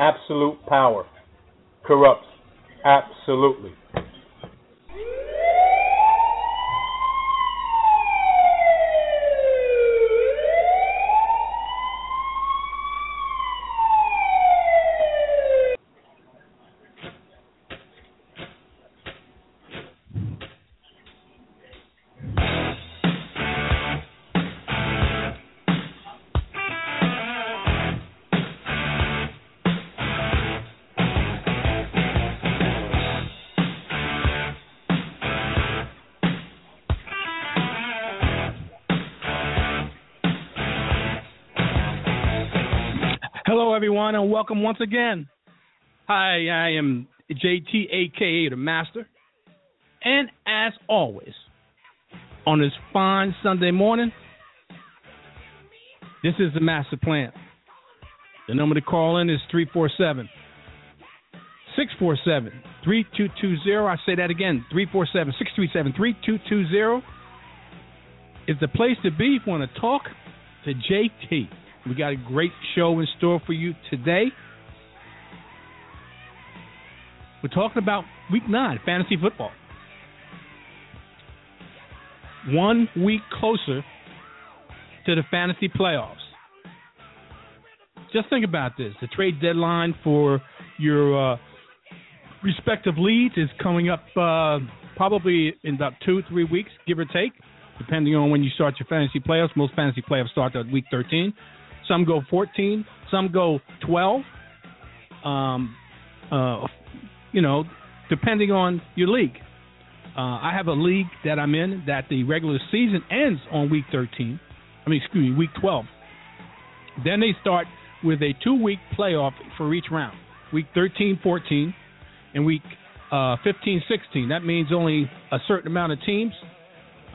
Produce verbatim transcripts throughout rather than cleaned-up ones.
Absolute power corrupts absolutely. Everyone, and welcome once again. Hi, I am J T, a k a the Master. And as always, on this fine Sunday morning, this is the Master Plan. The number to call in is three four seven, six four seven, three two two zero. I say that again, three four seven, six three seven, three two two zero. It's the place to be if you want to talk to J T. We got a great show in store for you today. We're talking about week nine, fantasy football. One week closer to the fantasy playoffs. Just think about this. The trade deadline for your uh, respective leagues is coming up uh, probably in about two, three weeks, give or take, depending on when you start your fantasy playoffs. Most fantasy playoffs start at week thirteen. Some go fourteen, some go twelve, um, uh, you know, depending on your league. Uh, I have a league that I'm in that the regular season ends on week thirteen. I mean, excuse me, week twelve. Then they start with a two-week playoff for each round, week thirteen, fourteen, and week uh, fifteen, sixteen. That means only a certain amount of teams,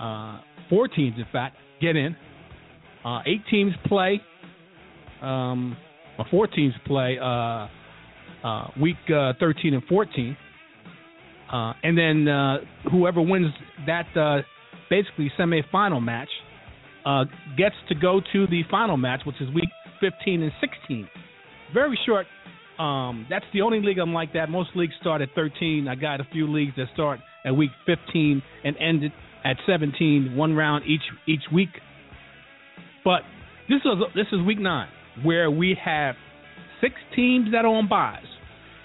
uh, four teams, in fact, get in. Uh, eight teams play. Um, four teams play uh, uh, week uh, thirteen and fourteen, uh, and then uh, whoever wins that uh, basically semifinal match uh, gets to go to the final match, which is week fifteen and sixteen. Very short. Um, that's the only league I'm like that. Most leagues start at thirteen. I got a few leagues that start at week fifteen and ended at seventeen. One round each each week, but this is this is week nine, where we have six teams that are on buys.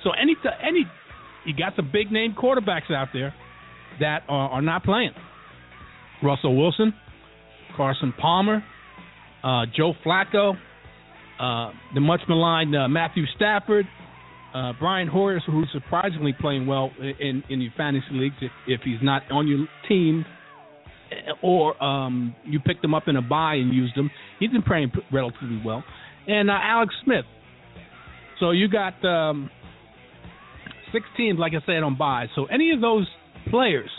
So any any you got some big name quarterbacks out there that are, are not playing. Russell Wilson, Carson Palmer, uh, Joe Flacco, uh, the much maligned uh, Matthew Stafford, uh, Brian Hoyer, who's surprisingly playing well in in your fantasy leagues if, if he's not on your team. Or um, you picked them up in a buy and used them. He's been playing relatively well. And uh, Alex Smith. So you got um, six teams, like I said, on buys. So any of those players,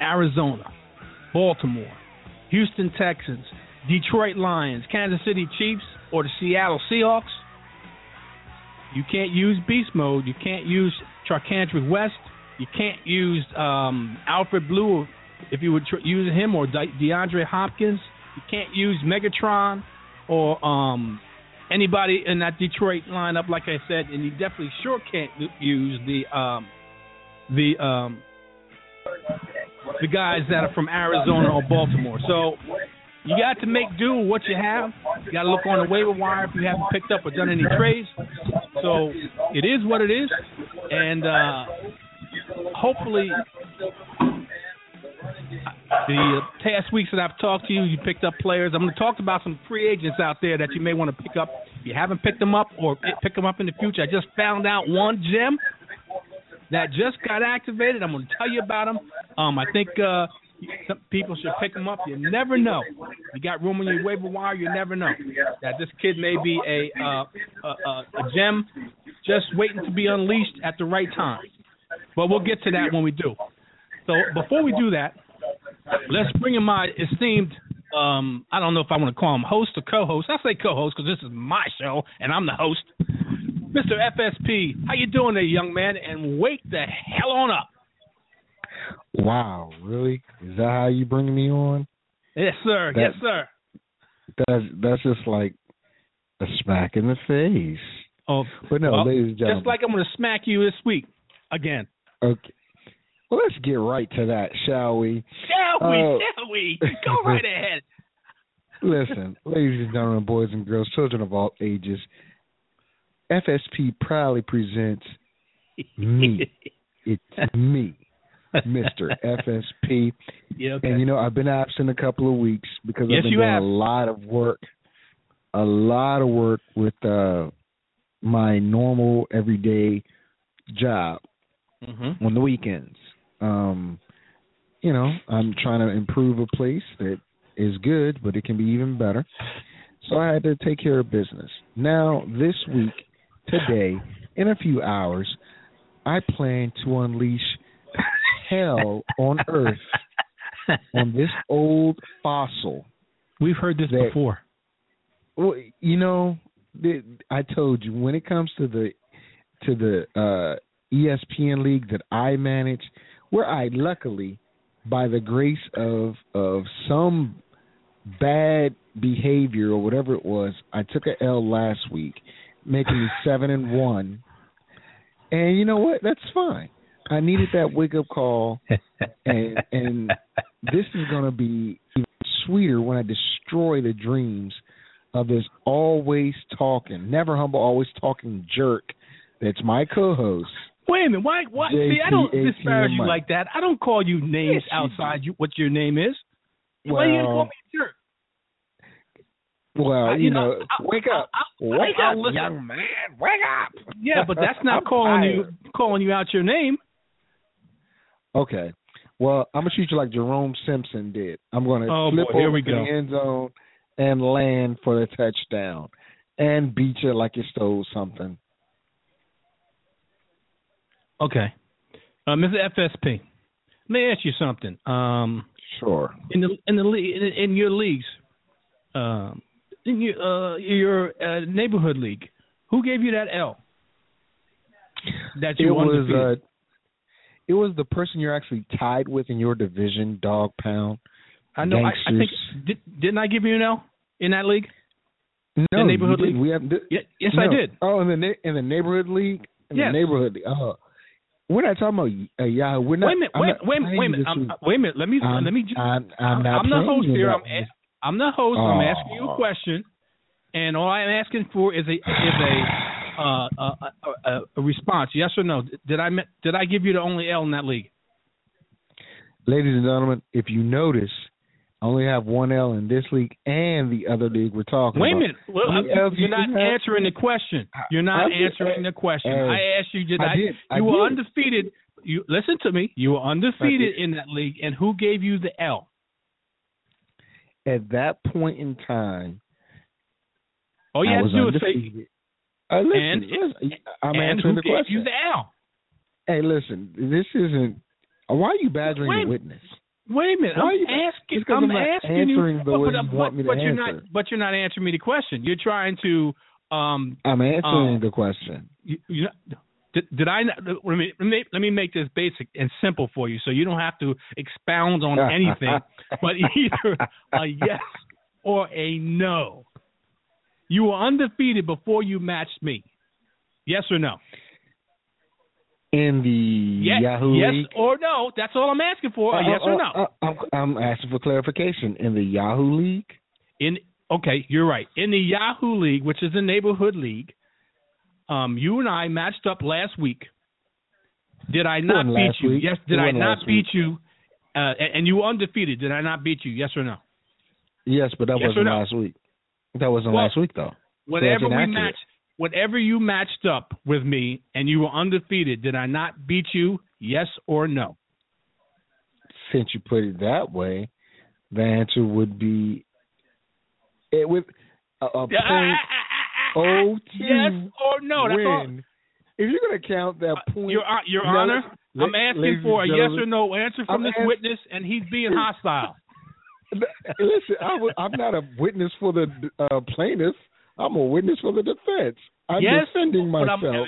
Arizona, Baltimore, Houston Texans, Detroit Lions, Kansas City Chiefs, or the Seattle Seahawks, you can't use beast mode. You can't use Charkandrick West. You can't use um, Alfred Blue or if you would tr- use him or De- DeAndre Hopkins. You can't use Megatron or um, anybody in that Detroit lineup, like I said, and you definitely sure can't use the um, the um, the guys that are from Arizona or Baltimore. So you got to make do with what you have. You got to look on the waiver wire if you haven't picked up or done any trades. So it is what it is, and uh, hopefully the past weeks that I've talked to you, you picked up players. I'm going to talk about some free agents out there that you may want to pick up. If you haven't picked them up or pick them up in the future, I just found out one gem that just got activated. I'm going to tell you about him. Um, I think uh, some people should pick him up. You never know. You got room on your waiver wire. You never know that this kid may be a, uh, a, a gem just waiting to be unleashed at the right time. But we'll get to that when we do. So before we do that, let's bring in my esteemed, um, I don't know if I want to call him host or co-host. I say co-host because this is my show and I'm the host. Mister F S P, how you doing there, young man? And wake the hell on up. Wow, really? Is that how you bring me on? Yes, sir. That, yes, sir. That's, that's just like a smack in the face. Oh, but no, well, ladies and gentlemen. Just like I'm going to smack you this week again. Okay. Well, let's get right to that, shall we? Shall we? Uh, shall we? Go right ahead. Listen, ladies and gentlemen, boys and girls, children of all ages, F S P proudly presents me. It's me, Mister F S P. Yeah, okay. And, you know, I've been absent a couple of weeks because yes, I've been doing have. a lot of work, a lot of work with uh, my normal everyday job mm-hmm. on the weekends. Um, you know, I'm trying to improve a place that is good, but it can be even better. So I had to take care of business. Now, this week, today, in a few hours, I plan to unleash hell on earth on this old fossil. We've heard this that, before. Well, you know, I told you, when it comes to the to the uh, E S P N League that I manage, where I luckily, by the grace of of some bad behavior or whatever it was, I took an L last week, making me seven and one. And you know what? That's fine. I needed that wake up call, and, and this is going to be even sweeter when I destroy the dreams of this always talking, never humble, always talking jerk that's my co-host. Wait a minute. Why? why J T, see, I don't disparage you like that. I don't call you names yes, outside you, what your name is. Well, why are you going to call me a jerk? Well, you, you know, know I, wake up. I, I, wake I, I, up, young man. Wake up. Yeah, but that's not calling tired. you calling you out your name. Okay. Well, I'm going to shoot you like Jerome Simpson did. I'm going to oh, flip boy, over to the end zone and land for the touchdown and beat you like you stole something. Okay. Uh, Mister F S P, let me ask you something. Um, sure. In the in the in, in your leagues, um, in your uh, your uh, neighborhood league, who gave you that L? That you it wanted was uh, it was the person you're actually tied with in your division, dog pound. I know. I, I think did, didn't I give you an L in that league? No, the neighborhood league. We haven't. Did, yeah, yes, no. I did. Oh, in the in the neighborhood league. In yes. the neighborhood. Oh. We're not talking about uh, Yahoo. We're not. Wait a minute. Wait, not, wait, wait, wait, minute. I'm, wait a minute. Let me. I'm, let me. Just, I'm, I'm not. I'm the host here. I'm. Ask, I'm the host. Oh. I'm asking you a question, and all I'm asking for is a is a uh, a, a, a response. Yes or no? Did I did I give you the only L in that league? Ladies and gentlemen, if you notice, I only have one L in this league and the other league we're talking Wait about. Wait a minute. Well, I, you're not answering the question. You're not I, answering the question. Uh, I asked you, did I? I did. You I were did. undefeated. You Listen to me. You were undefeated in that league, and who gave you the L? At that point in time, all you I had to do was say, uh, listen, and, listen, I'm and answering who the gave question. you the L? Hey, listen, this isn't – why are you badgering Wait. the witness? Wait a minute. I'm asking, I'm, I'm asking you, but, but, you but you're not, but you're not answering me the question. You're trying to. Um, I'm answering um, the question. You, you know, did, did I? Let me, let me let me make this basic and simple for you, so you don't have to expound on anything, but either a yes or a no. You were undefeated before you matched me. Yes or no? In the yes, Yahoo yes League? Yes or no. That's all I'm asking for. Uh, yes uh, or no. Uh, I'm, I'm asking for clarification. In the Yahoo League? In Okay, you're right. In the Yahoo League, which is the neighborhood league, um, you and I matched up last week. Did I not beat you? Week. Yes. Did I not beat week. you? Uh, and you were undefeated. Did I not beat you? Yes or no? Yes, but that yes wasn't no? last week. That wasn't well, last week, though. Whatever we matched. Whatever you matched up with me and you were undefeated, did I not beat you? Yes or no? Since you put it that way, the answer would be it with a, a yeah, point I, I, I, I, O two. Yes or no? That's all. If you're going to count that point, uh, Your, your no, Honor, la- I'm asking for a yes or no answer from I'm this ask- witness, and he's being hostile. Listen, I would, I'm not a witness for the uh, plaintiff. I'm a witness for the defense. I'm yes, defending myself. I'm,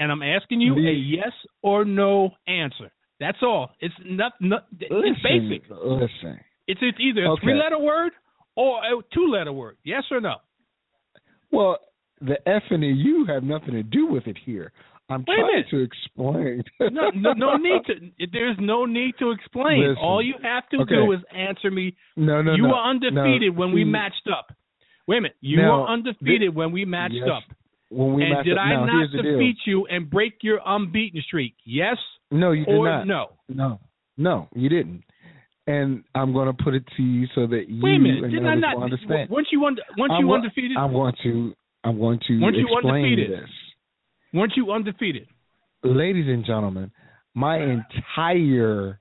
and I'm asking you the, a yes or no answer. That's all. It's not, not listen, it's basic. Listen. It's, it's either a okay. three-letter word or a two-letter word. Yes or no? Well, the F and the U have nothing to do with it here. I'm Wait trying to explain. no, no, no need to. There's no need to explain. Listen, all you have to okay. do is answer me. No, no, you no. You were undefeated no. when we matched up. Wait a minute. You now, were undefeated th- when we matched yes, up. When we and matched did up. I now, not defeat you and break your unbeaten streak? Yes. No, you did or not. No. No. No, you didn't. And I'm going to put it to you so that you Wait a minute. Did I not, understand. Once you und- once I'm, you undefeated, I'm going to I'm going to explain this. Weren't you undefeated? Ladies and gentlemen, my entire,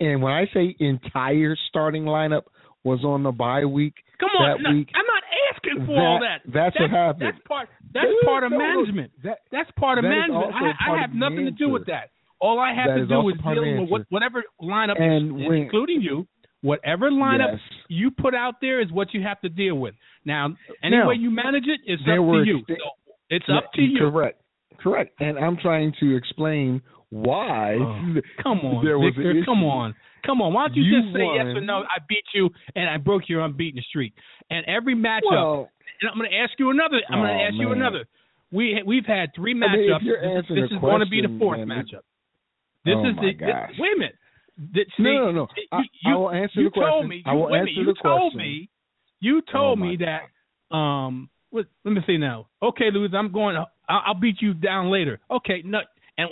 and when I say entire starting lineup was on the bye week. Come on, that week, I'm not asking for that, all that. That's, that's what happened. That's part, that's that part of no, management. That, that's part of that management. I, part I have nothing to do with that. All I have that to do is, is dealing with what, whatever lineup, and when, including you, whatever lineup yes. you put out there is what you have to deal with. Now, any now, way you manage it is up were, to you. They, so it's yeah, up to you. Correct. Correct, and I'm trying to explain why. Oh, come on, there was Victor, come on, come on. Why don't you, you just say won. yes or no? I beat you, and I broke your unbeaten streak. And every matchup, well, and I'm going to ask you another. I'm oh, going to ask man. you another. We we've had three matchups. I mean, this is going to be the fourth man, matchup. This oh is the this, wait a minute. This, no, see, no, no. I, you, I will answer you the question. Told me, I will answer me, the you question. Told me, you told oh, me that. Um, let me see now. Okay, Louis, I'm going. I'll beat you down later. Okay, no, and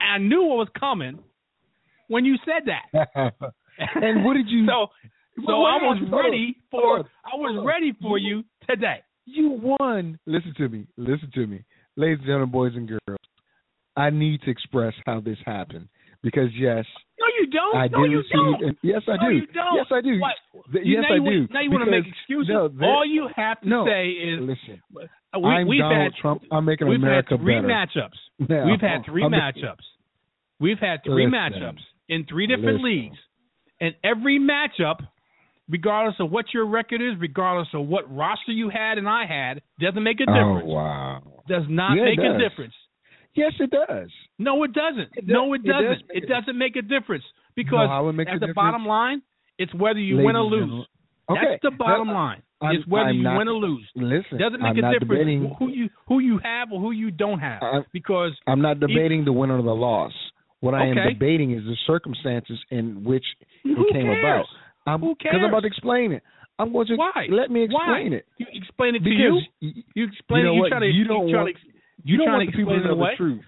I, I knew what was coming when you said that. And what did you? So, so I was ready for. I was ready for you today. You won. Listen to me. Listen to me, ladies and gentlemen, boys and girls. I need to express how this happened because yes. No, you don't. I no, do you don't. An, yes, I no, do. You don't. Yes, I do. What? The, yes, I do. Now you want to make excuses. No, that, all you have to no, say is, listen, we, I'm we've Donald had, Trump. I'm making America better. We've had three matchups. No, we've had three I'm, matchups. We've had three listen, matchups in three different listen. leagues. And every matchup, regardless of what your record is, regardless of what roster you had and I had, doesn't make a difference. Oh, wow. Does not yeah, make does. a difference. Yes, it does. No, it doesn't. It does, no, it doesn't. It, does it doesn't make a difference because no, at the difference. bottom line, it's whether you Ladies win or lose. Okay. That's the bottom no, line. I'm, it's whether I'm you not, win or lose. Listen, doesn't make I'm a difference debating, who you who you have or who you don't have I'm, because I'm not debating either, the win or the loss. What I okay. am debating is the circumstances in which it who came cares? about. I'm, who cares? Because I'm about to explain it. I'm going to Why? let me explain Why? it. You explain it to because you. You explain you know it. You what? try to. You don't try want, to. You don't want the people to know the truth.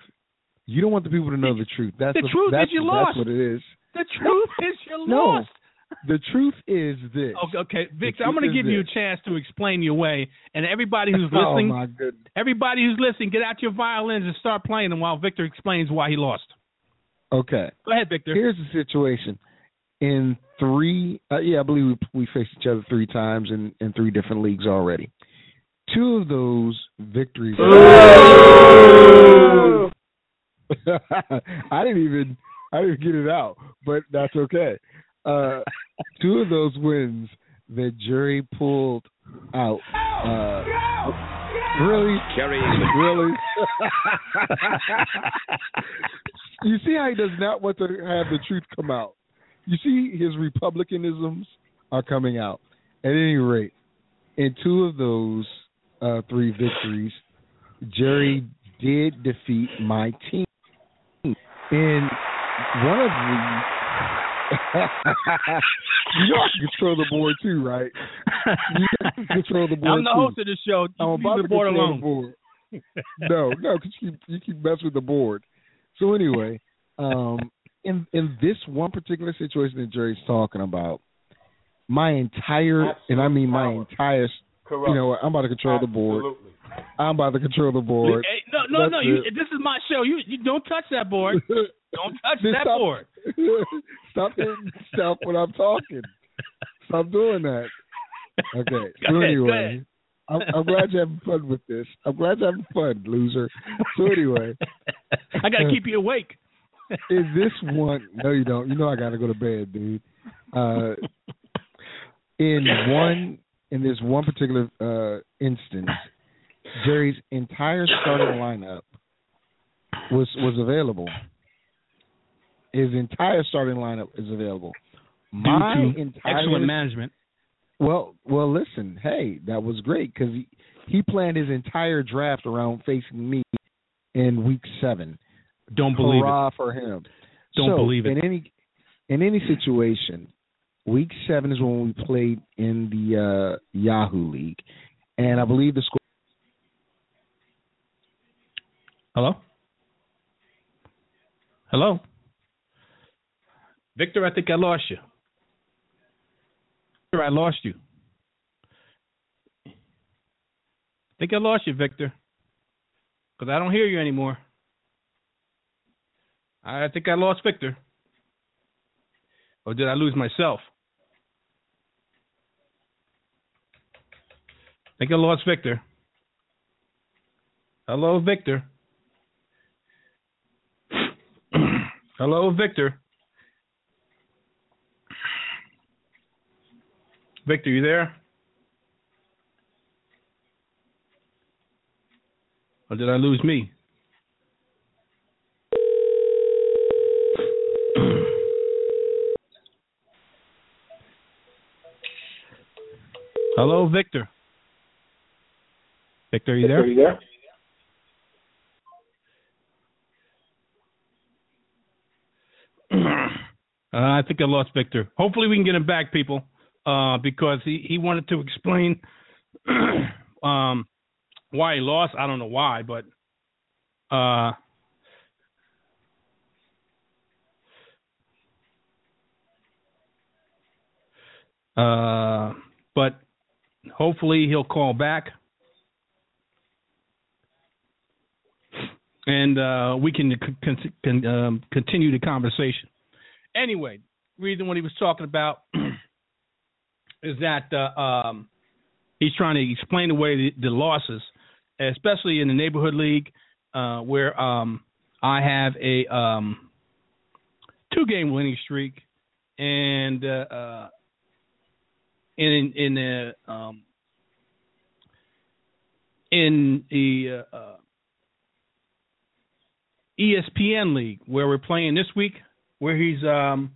You don't want the people to know the truth. That's the truth is you lost. That's what it is. The truth is you lost. No, the truth is this. Okay, Victor, I'm going to give you a chance to explain your way. And everybody who's listening, oh my goodness. everybody who's listening, get out your violins and start playing them while Victor explains why he lost. Okay. Go ahead, Victor. Here's the situation. In three, uh, yeah, I believe we, we faced each other three times in, in three different leagues already. Two of those victories. I didn't even I didn't get it out, but that's okay. Uh, two of those wins the jury pulled out. Uh, no! No! Really? Carrying really? You see how he does not want to have the truth come out. You see his republicanisms are coming out. At any rate, in two of those Uh, three victories, Jerry did defeat my team. And one of the y'all control the board too, right? You control the board. I'm the host too. of the show. You I'm about to board control alone. the board. No, no, because you, you keep messing with the board. So anyway, um, in in this one particular situation that Jerry's talking about, my entire Absolute and I mean my power. entire. Corrupt. You know what? I'm about to control Absolutely. the board. I'm about to control the board. Hey, no, no, That's no. You, this is my show. You, you don't touch that board. Don't touch that stop, board. Stop doing stuff when I'm talking. Stop doing that. Okay. So ahead, anyway, I'm, I'm glad you're having fun with this. I'm glad you're having fun, loser. So anyway, I gotta keep you awake. Is this one? No, you don't. You know I gotta go to bed, dude. Uh, in one. In this one particular uh, instance, Jerry's entire starting lineup was was available. His entire starting lineup is available. My entire excellent management. Well, well, listen, hey, that was great because he, He planned his entire draft around facing me in week seven. Don't believe Hurrah it. for him. Don't so, believe it. In any in any situation, week seven is when we played in the uh, Yahoo League, and I believe the score. Hello? Hello? Victor, I think I lost you. Victor, I lost you. I think I lost you, Victor, because I don't hear you anymore. I think I lost Victor. Or did I lose myself? I think I lost Victor. Hello, Victor. Hello, Victor. Victor, you there? Or did I lose me? Hello, Victor. Victor, you there? Victor, you there? Uh, I think I lost Victor. Hopefully we can get him back, people, uh, because he, he wanted to explain um, why he lost. I don't know why, but uh, uh, but hopefully he'll call back, and uh, we can con- con- um, continue the conversation. Anyway, the reason what he was talking about is that uh, um, he's trying to explain away the, the losses, especially in the neighborhood league, uh, where um, I have a um, two-game winning streak, and uh, uh, in in the um, in the uh, uh, E S P N League, where we're playing this week. Where he's, um,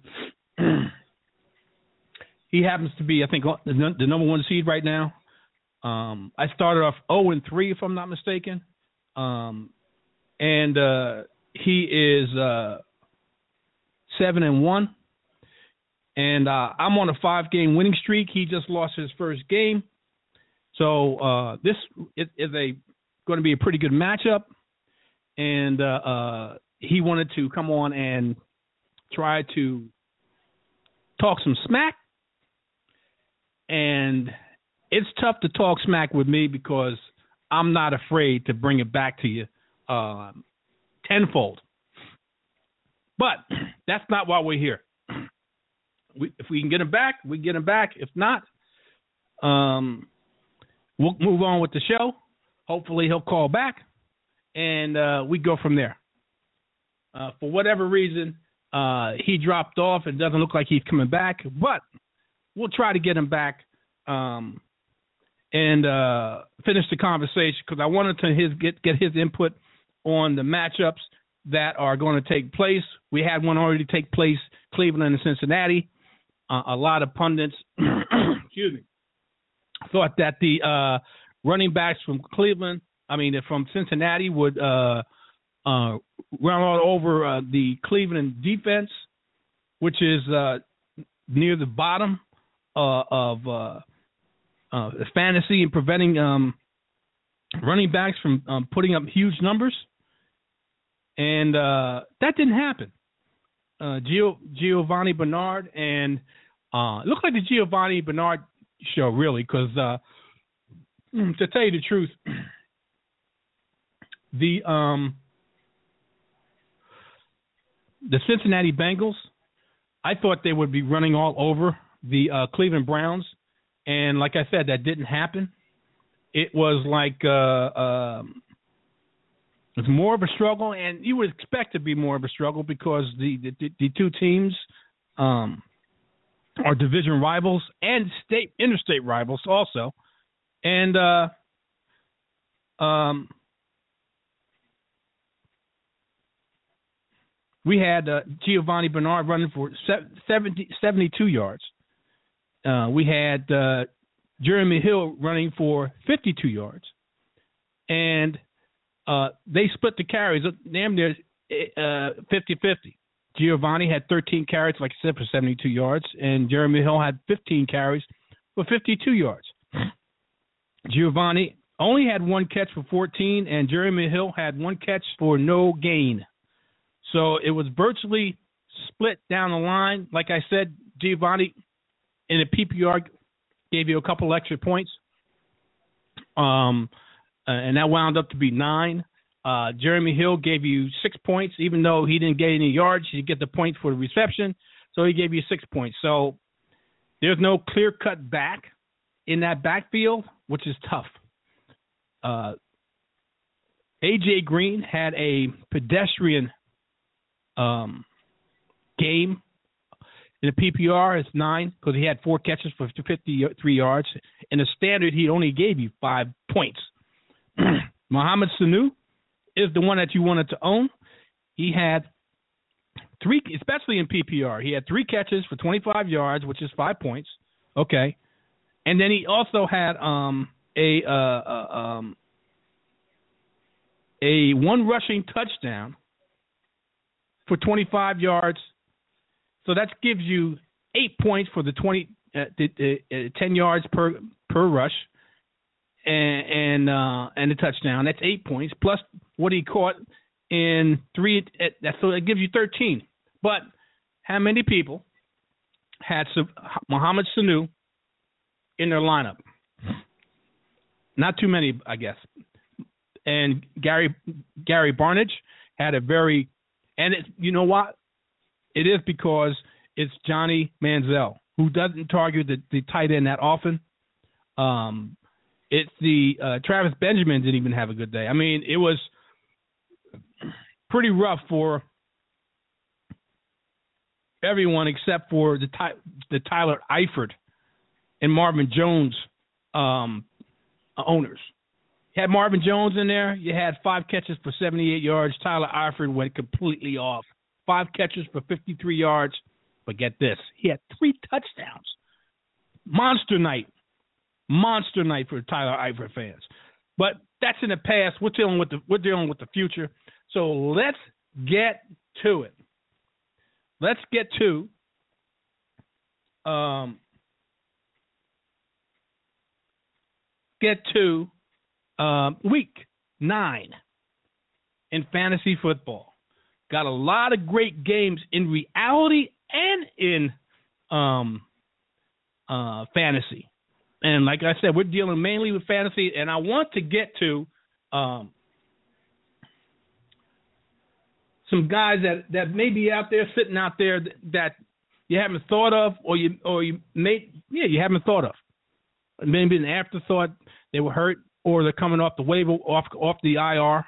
he happens to be, I think, the, the number one seed right now. Um, I started off oh and three, if I'm not mistaken. Um, and uh, he is uh, seven and one. And uh, I'm on a five-game winning streak. He just lost his first game. So uh, this is, is a going to be a pretty good matchup. And uh, uh, he wanted to come on and try to talk some smack, and it's tough to talk smack with me because I'm not afraid to bring it back to you uh, tenfold. But that's not why we're here. We, if we can get him back, we get him back. If not, um, we'll move on with the show. Hopefully he'll call back, and uh, we go from there. Uh, for whatever reason, Uh, he dropped off. It doesn't look like he's coming back, but we'll try to get him back um, and uh, finish the conversation, because I wanted to his, get, get his input on the matchups that are going to take place. We had one already take place, Cleveland and Cincinnati. Uh, a lot of pundits excuse me, thought that the uh, running backs from Cleveland, I mean, from Cincinnati would uh, – Uh, run all over uh, the Cleveland defense, which is uh, near the bottom uh, of uh, uh, fantasy in preventing um, running backs from um, putting up huge numbers. And uh, that didn't happen. Uh, Gio- Giovani Bernard, and uh, it looked like the Giovani Bernard show, really, because uh, to tell you the truth, the um, The Cincinnati Bengals, I thought they would be running all over the uh, Cleveland Browns. And like I said, that didn't happen. It was like uh, uh, it's more of a struggle, and you would expect it to be more of a struggle because the, the, the two teams um, are division rivals and state interstate rivals also. And uh, um. We had uh, Giovani Bernard running for seventy, seventy-two yards. Uh, we had uh, Jeremy Hill running for fifty-two yards. and uh, they split the carries damn near uh, fifty-fifty. Giovani had thirteen carries, like I said, for seventy-two yards, and Jeremy Hill had fifteen carries for fifty-two yards. Giovani only had one catch for fourteen, and Jeremy Hill had one catch for no gain. So it was virtually split down the line. Like I said, Giovani in the P P R gave you a couple extra points, um, and that wound up to be nine. Uh, Jeremy Hill gave you six points, even though he didn't get any yards. He didn't get the points for the reception, so he gave you six points. So there's no clear-cut back in that backfield, which is tough. Uh, A J Green had a pedestrian um, game in the P P R. It's nine because he had four catches for fifty-three yards. In the standard, he only gave you five points. Mohamed Sanu is the one that you wanted to own. He had three, especially in P P R. He had three catches for twenty-five yards, which is five points. Okay. And then he also had um, a uh, uh, um, a one rushing touchdown for twenty-five yards. So that gives you eight points for the twenty uh, the, uh, ten yards per per rush. And and, uh, and a touchdown. That's eight points plus what he caught in three. So it gives you thirteen. But how many people had Mohamed Sanu in their lineup? Not too many, I guess. And Gary Gary Barnidge had a very, and it, you know what? It is because it's Johnny Manziel, who doesn't target the, the tight end that often. Um. It's the uh, Travis Benjamin didn't even have a good day. I mean, it was pretty rough for everyone except for the Ty- the Tyler Eifert and Marvin Jones um, owners. You had Marvin Jones in there. You had five catches for seventy-eight yards. Tyler Eifert went completely off. Five catches for fifty-three yards. But get this, he had three touchdowns. Monster night. Monster night for Tyler Eifert fans. But that's in the past. We're dealing with the we're dealing with the future. So let's get to it. Let's get to um get to um, week nine in fantasy football. Got a lot of great games in reality and in um uh fantasy. And like I said, we're dealing mainly with fantasy, and I want to get to um, some guys that, that may be out there, sitting out there that, that you haven't thought of, or you or you may yeah you haven't thought of. Maybe an afterthought. They were hurt, or they're coming off the waiver, off off the I R,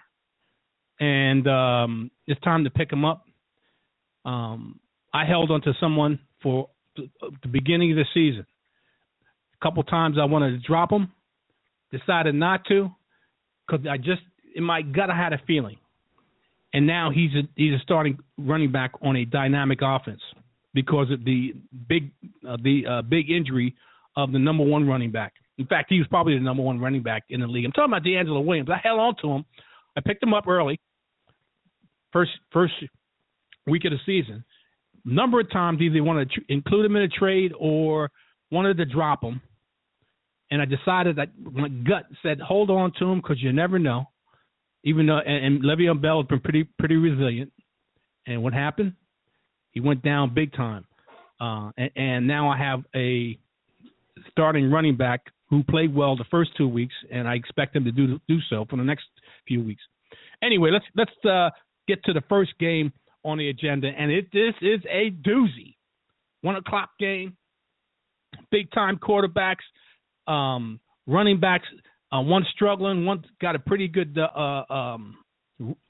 and um, it's time to pick them up. Um, I held on to someone for the beginning of the season. Couple times I wanted to drop him, decided not to, because I just in my gut I had a feeling. And now he's a, he's a starting running back on a dynamic offense because of the big uh, the uh, big injury of the number one running back. In fact, he was probably the number one running back in the league. I'm talking about DeAngelo Williams. I held on to him. I picked him up early, first first week of the season. Number of times either wanted to tr- include him in a trade or wanted to drop him. And I decided that my gut said, hold on to him because you never know. Even though, and, and Le'Veon Bell has been pretty pretty resilient. And what happened? He went down big time. Uh, and, and now I have a starting running back who played well the first two weeks, and I expect him to do do so for the next few weeks. Anyway, let's let's uh, get to the first game on the agenda, and it this is a doozy, one o'clock game. Big-time quarterbacks, um, running backs. Uh, one struggling, one got a pretty good uh, um,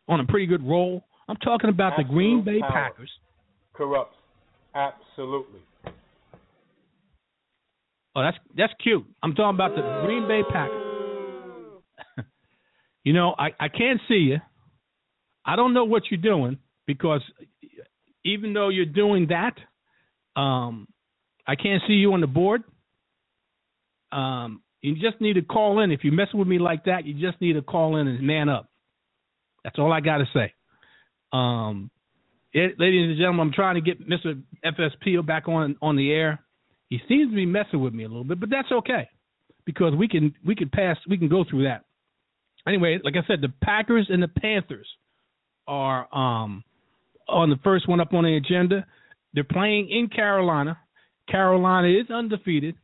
on a pretty good roll. I'm talking about Absolute the Green Bay power. Packers. Corrupts, absolutely. Oh, that's that's cute. I'm talking about the Green Bay Packers. You know, I, I can't see you. I don't know what you're doing because even though you're doing that, um. I can't see you on the board. Um, You just need to call in. If you're messing with me like that, you just need to call in and man up. That's all I got to say. Um, it, ladies and gentlemen, I'm trying to get Mister F S P back on, on the air. He seems to be messing with me a little bit, but that's okay because we can we can pass we can go through that. Anyway, like I said, the Packers and the Panthers are um, on the first one up on the agenda. They're playing in Carolina. Carolina is undefeated.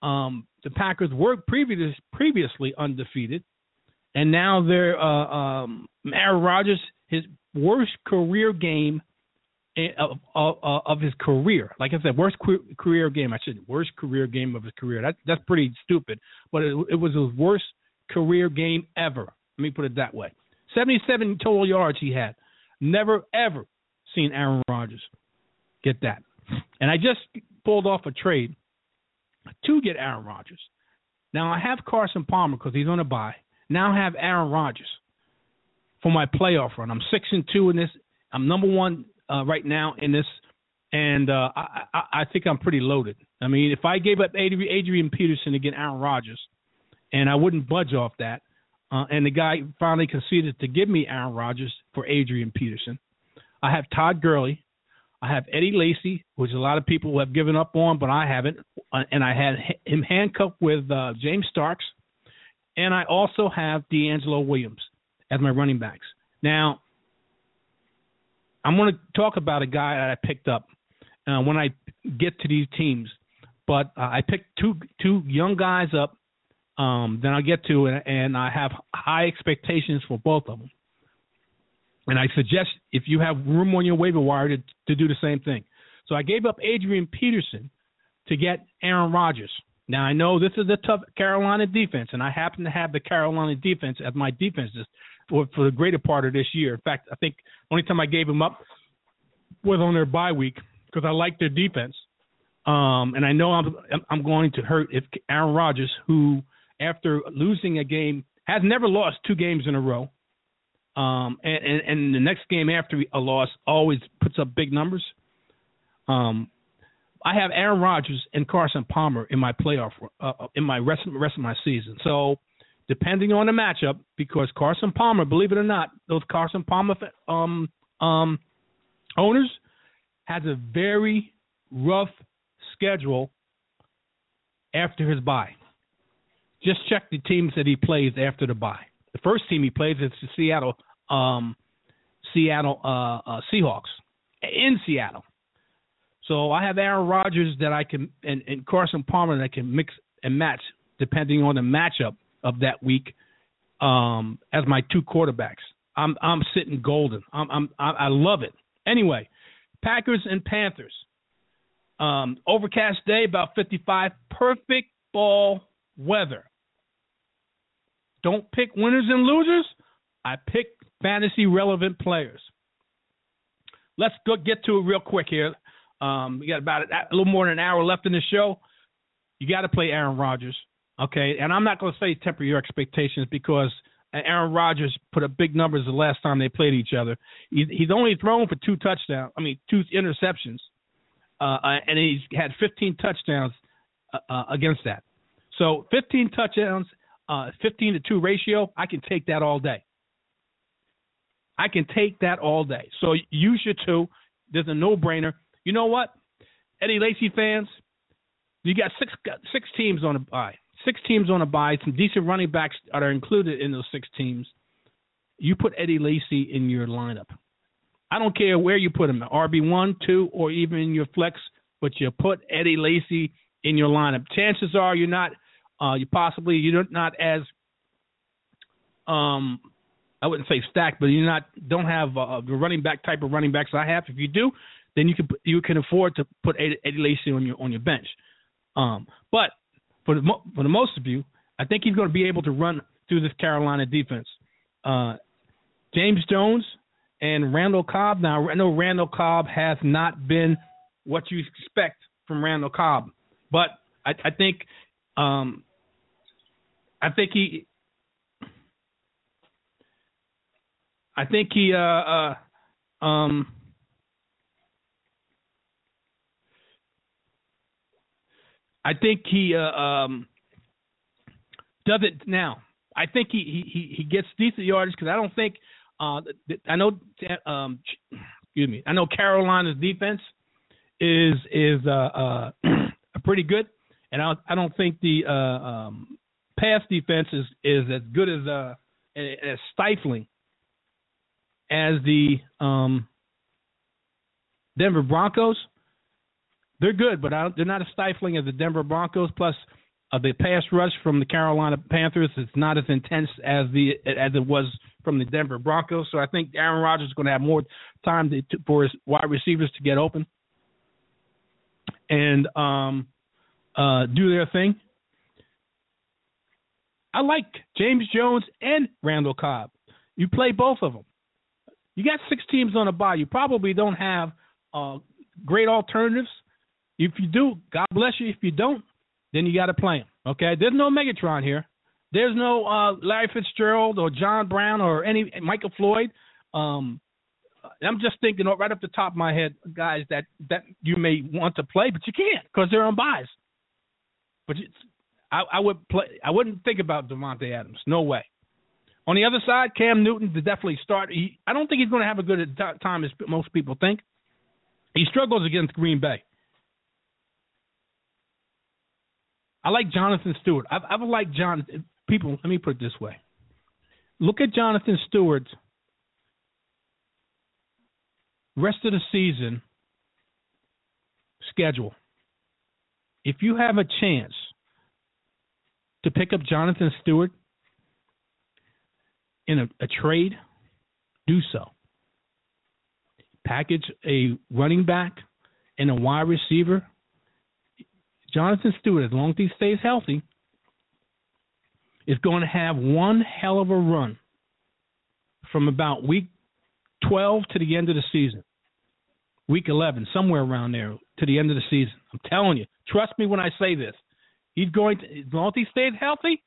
Um, the Packers were previous, previously undefeated, and now they're uh, um, Aaron Rodgers, his worst career game of, of, of his career. Like I said, worst career game. I said worst career game of his career. That, that's pretty stupid, but it, it was his worst career game ever. Let me put it that way. seventy-seven total yards he had. Never, ever seen Aaron Rodgers get that. And I just pulled off a trade to get Aaron Rodgers. Now, I have Carson Palmer because he's on a bye. Now I have Aaron Rodgers for my playoff run. I'm six and two in this. I'm number one uh, right now in this, and uh, I, I, I think I'm pretty loaded. I mean, if I gave up Adrian Peterson to get Aaron Rodgers, and I wouldn't budge off that, uh, and the guy finally conceded to give me Aaron Rodgers for Adrian Peterson. I have Todd Gurley. I have Eddie Lacy, which a lot of people have given up on, but I haven't. And I had him handcuffed with uh, James Starks. And I also have DeAngelo Williams as my running backs. Now, I'm going to talk about a guy that I picked up uh, when I get to these teams. But uh, I picked two two young guys up um, that I'll get to, and, and I have high expectations for both of them. And I suggest if you have room on your waiver wire to, to do the same thing. So I gave up Adrian Peterson to get Aaron Rodgers. Now, I know this is a tough Carolina defense, and I happen to have the Carolina defense as my defense for, for the greater part of this year. In fact, I think the only time I gave them up was on their bye week because I like their defense. Um, and I know I'm, I'm going to hurt if Aaron Rodgers, who after losing a game, has never lost two games in a row, Um, and, and, and the next game after a loss always puts up big numbers. Um, I have Aaron Rodgers and Carson Palmer in my playoff, uh, in my rest, rest of my season. So depending on the matchup, because Carson Palmer, believe it or not, those Carson Palmer um, um, owners has a very rough schedule after his bye. Just check the teams that he plays after the bye. The first team he plays is the Seattle um, Seattle uh, uh, Seahawks in Seattle. So I have Aaron Rodgers that I can and, and Carson Palmer that I can mix and match depending on the matchup of that week um, as my two quarterbacks. I'm I'm sitting golden. I'm, I'm I love it. Anyway, Packers and Panthers. Um, overcast day, about fifty-five. Perfect ball weather. Don't pick winners and losers. I pick fantasy-relevant players. Let's go get to it real quick here. Um, we got about a, a little more than an hour left in the show. You got to play Aaron Rodgers, okay? And I'm not going to say temper your expectations because Aaron Rodgers put up big numbers the last time they played each other. He, he's only thrown for two touchdowns, I mean, two interceptions, uh, and he's had fifteen touchdowns uh, uh, against that. So fifteen touchdowns. Uh, fifteen to two ratio, I can take that all day. I can take that all day. So you should too. There's a no-brainer. You know what, Eddie Lacy fans, you got six six teams on a bye. Six teams on a bye. Some decent running backs are included in those six teams. You put Eddie Lacy in your lineup. I don't care where you put him, R B one, two, or even your flex, but you put Eddie Lacy in your lineup. Chances are you're not – Uh, you possibly you're not as um, I wouldn't say stacked, but you're not don't have uh, the running back type of running backs I have. If you do, then you can you can afford to put Eddie Lacy on your on your bench. Um, but for the for the most of you, I think he's going to be able to run through this Carolina defense. Uh, James Jones and Randall Cobb. Now I know Randall Cobb has not been what you expect from Randall Cobb, but I, I think. Um, I think he, I think he, uh, uh, um, I think he, uh, um, doesn't now. I think he he, he gets decent yardage because I don't think uh, – I know um, excuse me. I know Carolina's defense is is uh, uh, pretty good, and I, I don't think the uh, um, pass defense is, is as good as uh, – as stifling as the um, Denver Broncos. They're good, but I don't, they're not as stifling as the Denver Broncos, plus – Uh, the pass rush from the Carolina Panthers is not as intense as the as it was from the Denver Broncos. So I think Aaron Rodgers is going to have more time to, to, for his wide receivers to get open and um, uh, do their thing. I like James Jones and Randall Cobb. You play both of them. You got six teams on a bye. You probably don't have uh, great alternatives. If you do, God bless you. If you don't, then you got to play him, okay? There's no Megatron here. There's no uh, Larry Fitzgerald or John Brown or any Michael Floyd. Um, I'm just thinking right off the top of my head, guys, that, that you may want to play, but you can't because they're on buys. But it's, I, I would play. I wouldn't think about Devontae Adams. No way. On the other side, Cam Newton to definitely start. He, I don't think he's going to have a good time as most people think. He struggles against Green Bay. I like Jonathan Stewart. I've, I've liked John. People, let me put it this way. Look at Jonathan Stewart's rest of the season schedule. If you have a chance to pick up Jonathan Stewart in a, a trade, do so. Package a running back and a wide receiver. Jonathan Stewart, as long as he stays healthy, is going to have one hell of a run from about week twelve to the end of the season, week eleven, somewhere around there, to the end of the season. I'm telling you. Trust me when I say this. He's going to, as long as he stays healthy,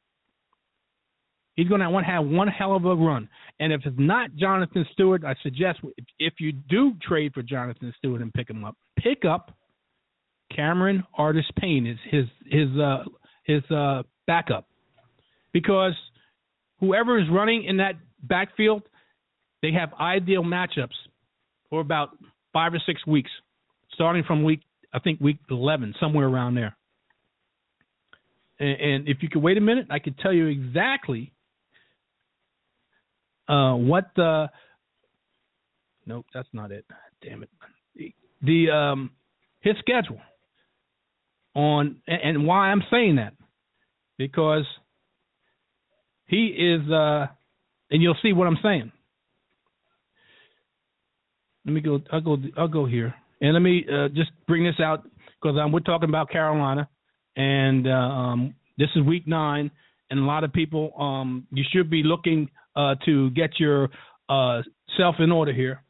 he's going to want to have one hell of a run. And if it's not Jonathan Stewart, I suggest if you do trade for Jonathan Stewart and pick him up, pick up Cameron Artis-Payne is his his uh, his uh, backup, because whoever is running in that backfield, they have ideal matchups for about five or six weeks, starting from week I think week eleven, somewhere around there. And, and if you could wait a minute, I could tell you exactly uh, what the. Nope, that's not it. Damn it. The, the um, his schedule. On and why I'm saying that, because he is, uh, and you'll see what I'm saying. Let me go. I'll go. I'll go here, and let me uh, just bring this out because um, we're talking about Carolina, and uh, um, this is week nine, and a lot of people, um, you should be looking uh, to get your uh, self in order here.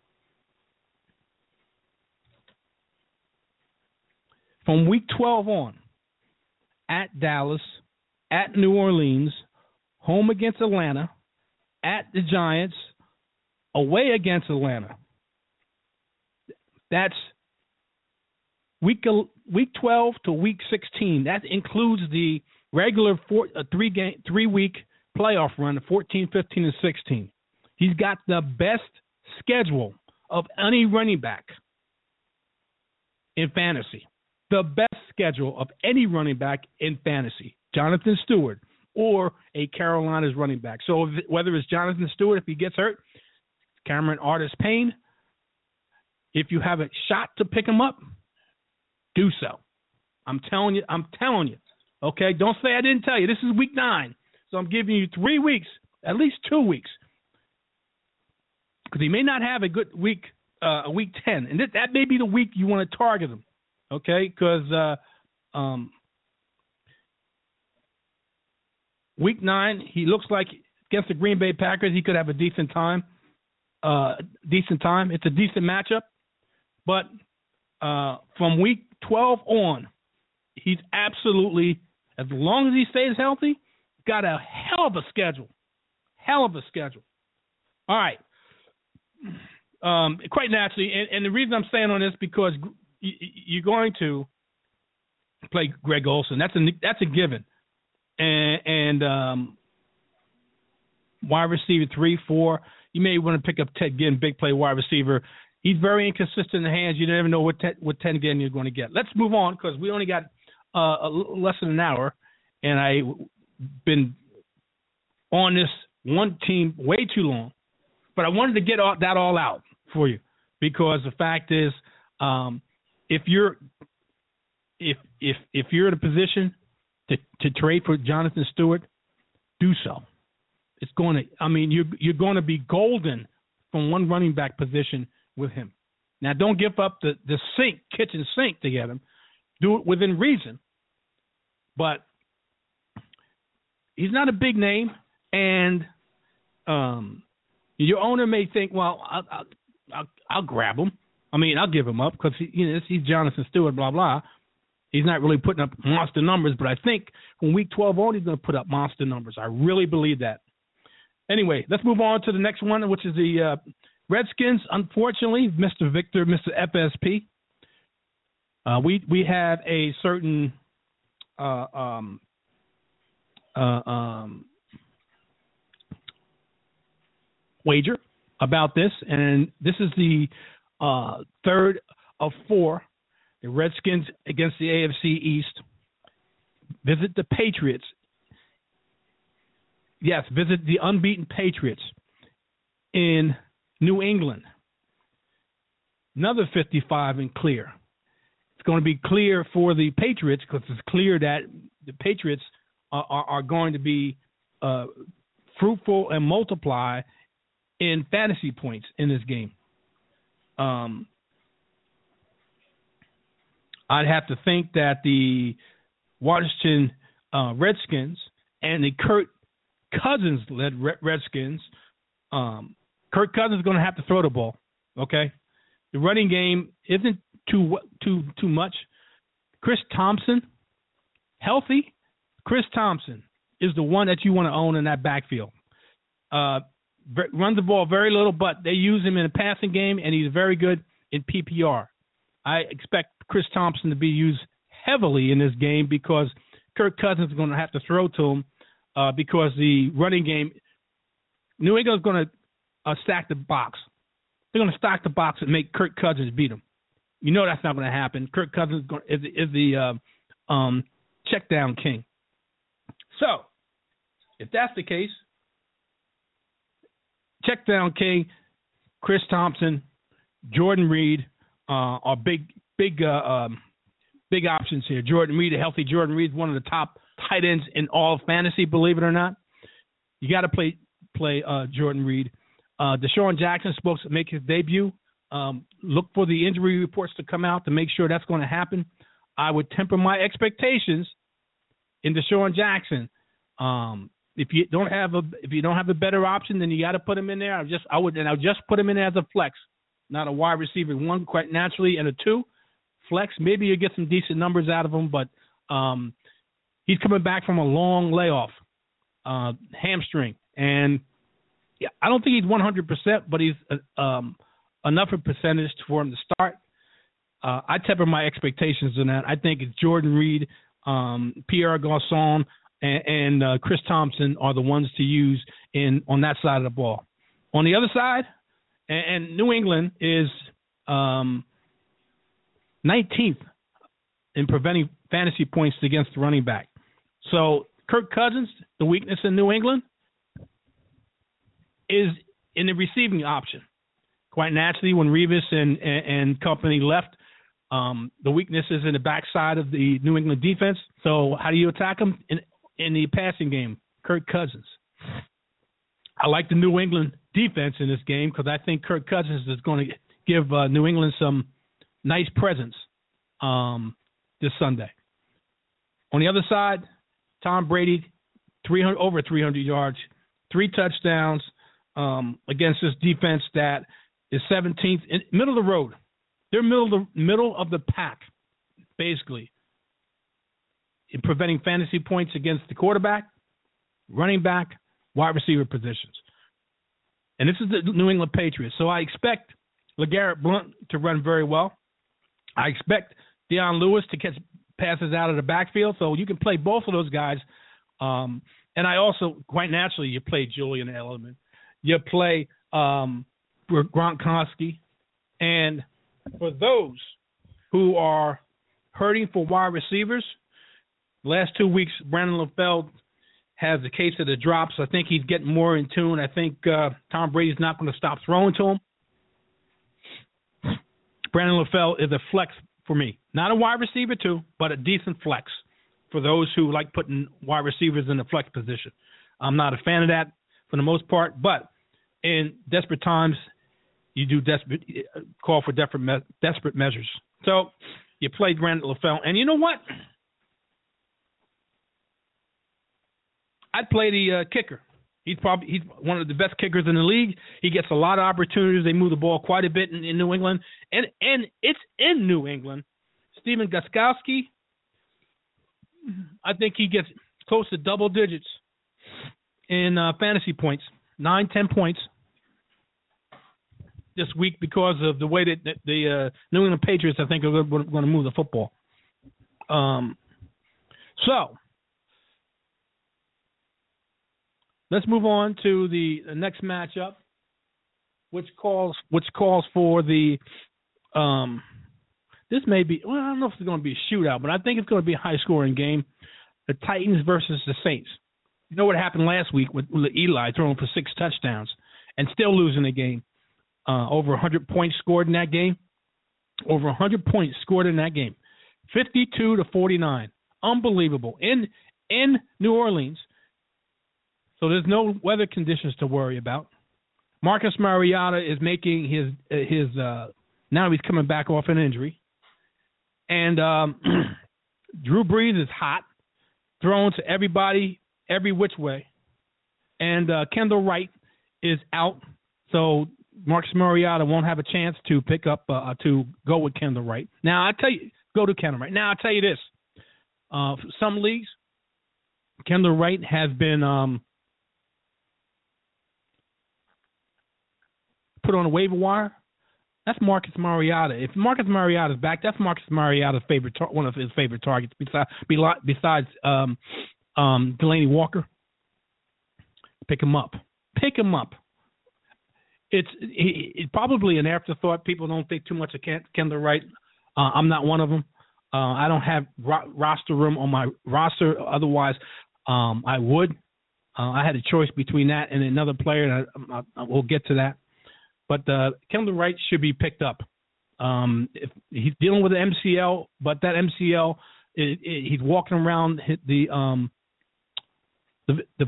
From week twelve on, at Dallas, at New Orleans, home against Atlanta, at the Giants, away against Atlanta. That's week week twelve to week sixteen. That includes the regular four, uh, three game three week playoff run, fourteen, fifteen, and sixteen. He's got the best schedule of any running back in fantasy. The best schedule of any running back in fantasy, Jonathan Stewart or a Carolina's running back. So if, whether it's Jonathan Stewart, if he gets hurt, Cameron Artis-Payne, if you have a shot to pick him up, do so. I'm telling you, I'm telling you, okay? Don't say I didn't tell you. This is week nine. So I'm giving you three weeks, at least two weeks, because he may not have a good week, uh, week ten, and that, that may be the week you want to target him. Okay, because uh, um, week nine, he looks like against the Green Bay Packers, he could have a decent time. Uh, decent time. It's a decent matchup. But uh, from week twelve on, he's absolutely, as long as he stays healthy, got a hell of a schedule. Hell of a schedule. All right. Um, quite naturally, and, and the reason I'm saying on this because – you're going to play Greg Olsen. That's a that's a given. and, and um, wide receiver three, four. You may want to pick up Ted Ginn, big play wide receiver. He's very inconsistent in the hands. You never know what Ted, what Ted Ginn you're going to get. Let's move on because we only got uh, a little less than an hour, and I've been on this one team way too long. But I wanted to get all, that all out for you because the fact is, um, if you're if if if you're in a position to, to trade for Jonathan Stewart, do so. It's going to. I mean, you're you're going to be golden from one running back position with him. Now, don't give up the the sink kitchen sink to get him. Do it within reason. But he's not a big name, and um, your owner may think, well, I'll I'll, I'll, I'll grab him. I mean, I'll give him up because he, you know, he's Jonathan Stewart. Blah blah. He's not really putting up monster numbers, but I think from week twelve on, he's going to put up monster numbers. I really believe that. Anyway, let's move on to the next one, which is the uh, Redskins. Unfortunately, Mister Victor, Mister F S P. Uh, we we have a certain uh, um, uh, um, wager about this, and this is the uh, third of four. The Redskins against the A F C East. Visit the Patriots. Yes, visit the unbeaten Patriots in New England. Another fifty-five and clear. It's going to be clear for the Patriots because it's clear that the Patriots are, are, are going to be uh, fruitful and multiply in fantasy points in this game. Um, I'd have to think that the Washington uh, Redskins and the Kirk Cousins-led Redskins, um, Kirk Cousins is going to have to throw the ball, okay? The running game isn't too too too much. Chris Thompson, healthy, Chris Thompson is the one that you want to own in that backfield. Uh, runs the ball very little, but they use him in a passing game, and he's very good in P P R. I expect Chris Thompson to be used heavily in this game because Kirk Cousins is going to have to throw to him uh, because the running game, New England is going to uh, stack the box. They're going to stack the box and make Kirk Cousins beat him. You know that's not going to happen. Kirk Cousins is, going, is, is the uh, um, check down king. So if that's the case, check down king, Chris Thompson, Jordan Reed, Uh, are big, big, uh, um, big options here. Jordan Reed, a healthy Jordan Reed, one of the top tight ends in all fantasy. Believe it or not, you got to play play uh, Jordan Reed. Uh, Deshaun Jackson supposed to make his debut. Um, look for the injury reports to come out to make sure that's going to happen. I would temper my expectations in Deshaun Jackson. Um, if you don't have a if you don't have a better option, then you got to put him in there. I just I would and I'll just put him in there as a flex. Not a wide receiver one, quite naturally, and a two. Flex, maybe you'll get some decent numbers out of him, but um, he's coming back from a long layoff, uh, hamstring. And yeah, I don't think he's one hundred percent, but he's uh, um, enough of a percentage for him to start. Uh, I temper my expectations on that. I think it's Jordan Reed, um, Pierre Garçon, and, and uh, Chris Thompson are the ones to use in on that side of the ball. On the other side, and New England is um, nineteenth in preventing fantasy points against the running back. So Kirk Cousins, the weakness in New England, is in the receiving option. Quite naturally, when Revis and, and, and company left, um, the weakness is in the backside of the New England defense. So how do you attack them? In, in the passing game, Kirk Cousins. I like the New England defense in this game because I think Kirk Cousins is going to give uh, New England some nice presents um, this Sunday. On the other side, Tom Brady, three hundred, over three hundred yards, three touchdowns um, against this defense that is seventeenth, in, middle of the road. They're middle of the, middle of the pack, basically, in preventing fantasy points against the quarterback, running back, wide receiver positions. And this is the New England Patriots. So I expect LeGarrette Blount to run very well. I expect Deion Lewis to catch passes out of the backfield. So you can play both of those guys Um, and I also, quite naturally, you play Julian Edelman. You play um, Gronkowski. And for those who are hurting for wide receivers, last two weeks, Brandon LaFell has the case of the drops. I think he's getting more in tune. I think uh, Tom Brady's not going to stop throwing to him. Brandon LaFell is a flex for me. Not a wide receiver, too, but a decent flex for those who like putting wide receivers in the flex position. I'm not a fan of that for the most part, but in desperate times, you do desperate call for desperate, me- desperate measures. So you play Brandon LaFell, and you know what? I'd play the uh, kicker. He's probably he's one of the best kickers in the league. He gets a lot of opportunities. They move the ball quite a bit in, in New England, and and it's in New England. Steven Gostkowski, I think he gets close to double digits in uh, fantasy points, nine, ten points this week because of the way that the uh, New England Patriots, I think, are going to move the football. Um, so. Let's move on to the next matchup, which calls which calls for the um, – this may be – well, I don't know if it's going to be a shootout, but I think it's going to be a high-scoring game, the Titans versus the Saints. You know what happened last week with Eli throwing for six touchdowns and still losing the game. Uh, over one hundred points scored in that game. Over one hundred points scored in that game. fifty-two to forty-nine. Unbelievable. In in New Orleans – so there's no weather conditions to worry about. Marcus Mariota is making his his uh, now he's coming back off an injury, and um, Drew Brees is hot, thrown to everybody every which way, and uh, Kendall Wright is out, so Marcus Mariota won't have a chance to pick up uh, to go with Kendall Wright. Now I tell you, go to Kendall Wright. Now I tell you this, uh, some leagues, Kendall Wright has been. Um, put on a waiver wire, that's Marcus Mariota. If Marcus Mariota's back, that's Marcus Mariota's favorite, tar- one of his favorite targets besides, besides um, um, Delaney Walker. Pick him up. Pick him up. It's he, it probably an afterthought. People don't think too much of Kendall Wright. Uh, I'm not one of them. Uh, I don't have ro- roster room on my roster. Otherwise, um, I would. Uh, I had a choice between that and another player, and I, I, I, we'll get to that. But uh, Kendall Wright should be picked up. Um, if he's dealing with an M C L, but that M C L, it, it, he's walking around the um, the, the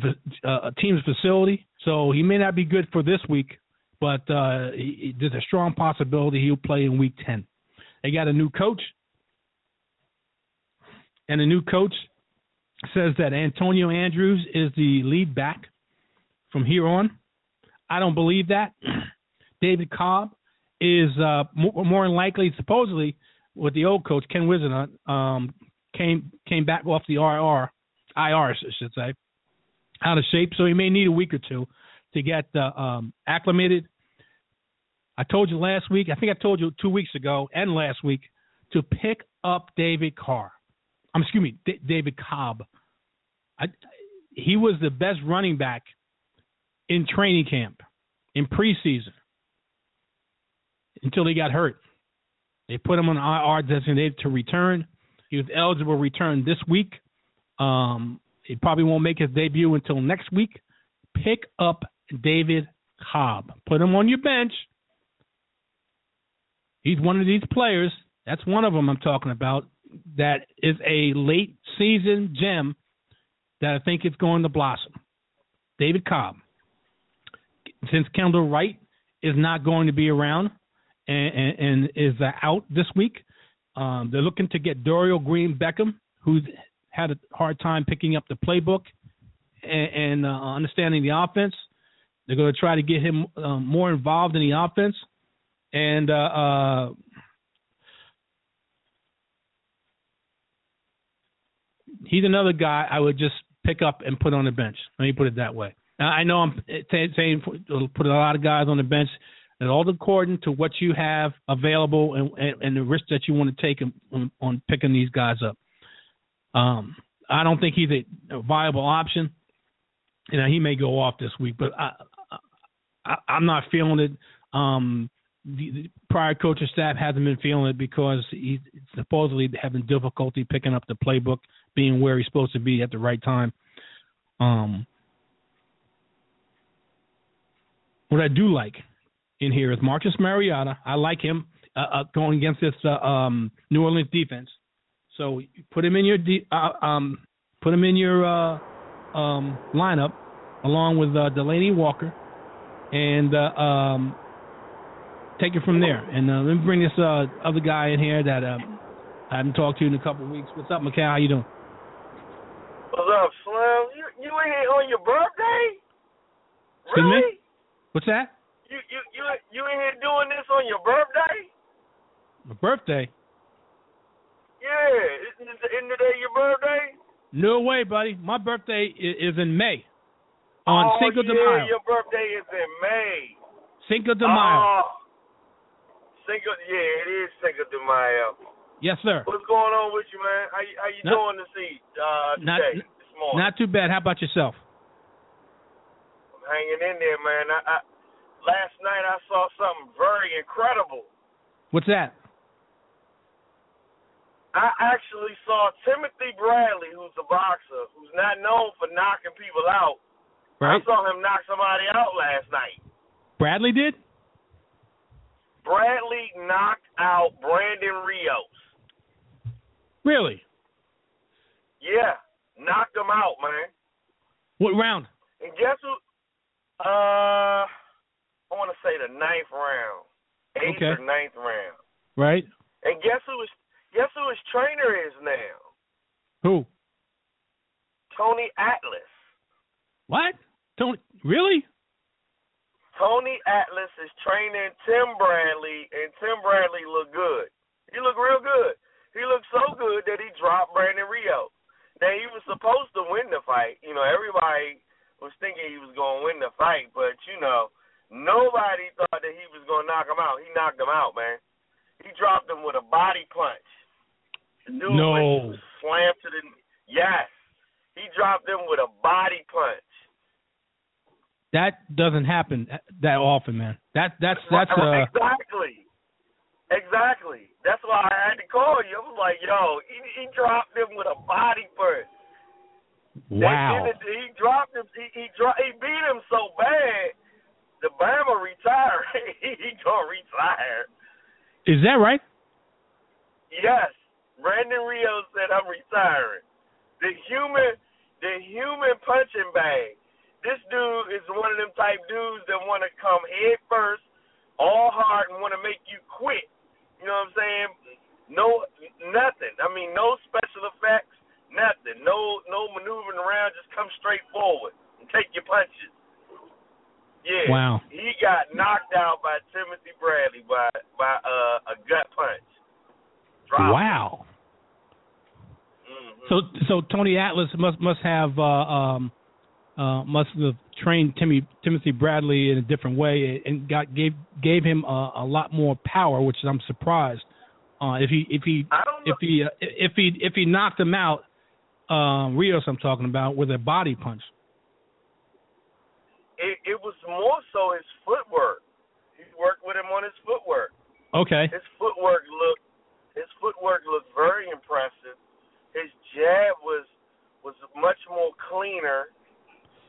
uh, team's facility, so he may not be good for this week. But uh, he, there's a strong possibility he'll play in Week ten. They got a new coach, and the new coach says that Antonio Andrews is the lead back from here on. I don't believe that. David Cobb is uh, more than likely, supposedly, with the old coach, Ken Wisenhunt, um, came came back off the I R, I R, I should say, out of shape. So he may need a week or two to get uh, um, acclimated. I told you last week, I think I told you two weeks ago and last week, to pick up David Carr. Um, excuse me, D- David Cobb. I, he was the best running back in training camp, in preseason. Until he got hurt. They put him on I R designated to return. He was eligible to return this week. Um, he probably won't make his debut until next week. Pick up David Cobb. Put him on your bench. He's one of these players. That's one of them I'm talking about. That is a late season gem that I think is going to blossom. David Cobb. Since Kendall Wright is not going to be around, And, and, and is uh, out this week. Um, they're looking to get Dorial Green-Beckham, who's had a hard time picking up the playbook and, and uh, understanding the offense. They're going to try to get him uh, more involved in the offense. And uh, uh, he's another guy I would just pick up and put on the bench. Let me put it that way. Now, I know I'm t- saying put a lot of guys on the bench. It's all according to what you have available and, and, and the risk that you want to take on, on picking these guys up. Um, I don't think he's a, a viable option. You know, he may go off this week, but I, I, I'm not feeling it. Um, the, the prior coaching staff hasn't been feeling it because he's supposedly having difficulty picking up the playbook, being where he's supposed to be at the right time. Um, what I do like in here is Marcus Mariota. I like him uh, uh, going against this uh, um, New Orleans defense. So put him in your de- uh, um, put him in your uh, um, lineup along with uh, Delaney Walker, and uh, um, take it from there. And uh, let me bring this uh, other guy in here that uh, I haven't talked to in a couple of weeks. What's up, Mikal? How you doing? What's up, Slim? You, you ain't here on your birthday? Really? Excuse me? What's that? You you you you in here doing this on your birthday? My birthday? Yeah, isn't it the end of the day your birthday? No way, buddy. My birthday is, is in May. On oh, Cinco de yeah, Mayo. Your birthday is in May. Cinco de oh, Mayo. Cinco, yeah, it is Cinco de Mayo. Yes, sir. What's going on with you, man? How you, how you not, doing this evening, uh, today, not, this morning? Not too bad. How about yourself? I'm hanging in there, man. I, I, last night I saw something very incredible. What's that? I actually saw Timothy Bradley, who's a boxer, who's not known for knocking people out. Right. I saw him knock somebody out last night. Bradley did? Bradley knocked out Brandon Rios. Really? Yeah, knocked him out, man. What round? And guess who? Uh, I want to say the ninth round, eighth okay. or ninth round. Right. And guess who is? Guess who his trainer is now? Who? Tony Atlas. What? Tony? Really? Tony Atlas is training Tim Bradley, and Tim Bradley looked good. He looked real good. He looked so good that he dropped Brandon Rio. Now, he was supposed to win the fight. You know, everybody was thinking he was going to win the fight, but, you know, nobody thought that he was going to knock him out. He knocked him out, man. He dropped him with a body punch. The dude no. went slammed to the – yes. He dropped him with a body punch. That doesn't happen that often, man. That That's – that's uh... Exactly. Exactly. That's why I had to call you. I was like, yo, he, he dropped him with a body punch. Wow. It, he dropped him. He he, dro- he beat him so bad, the Bama retired. He gonna retire. Is that right? Yes. Brandon Rio said, I'm retiring. The human, the human punching bag. This dude is one of them type dudes that want to come head first, all hard, and want to make you quit. You know what I'm saying? No, nothing. I mean, no special effects, nothing. No, no maneuvering around. Just come straight forward and take your punches. Yeah. Wow. He got knocked out by Timothy Bradley by by uh, a gut punch. Dropped. Wow. Mm-hmm. So so Tony Atlas must must have uh, um, uh, must have trained Timmy Timothy Bradley in a different way and got gave gave him a, a lot more power, which I'm surprised. Uh, if he if he if he, uh, if he if he knocked him out, uh, Rios I'm talking about, with a body punch. It, it was more so his footwork. He worked with him on his footwork. Okay. His footwork looked his footwork looked very impressive. His jab was was much more cleaner.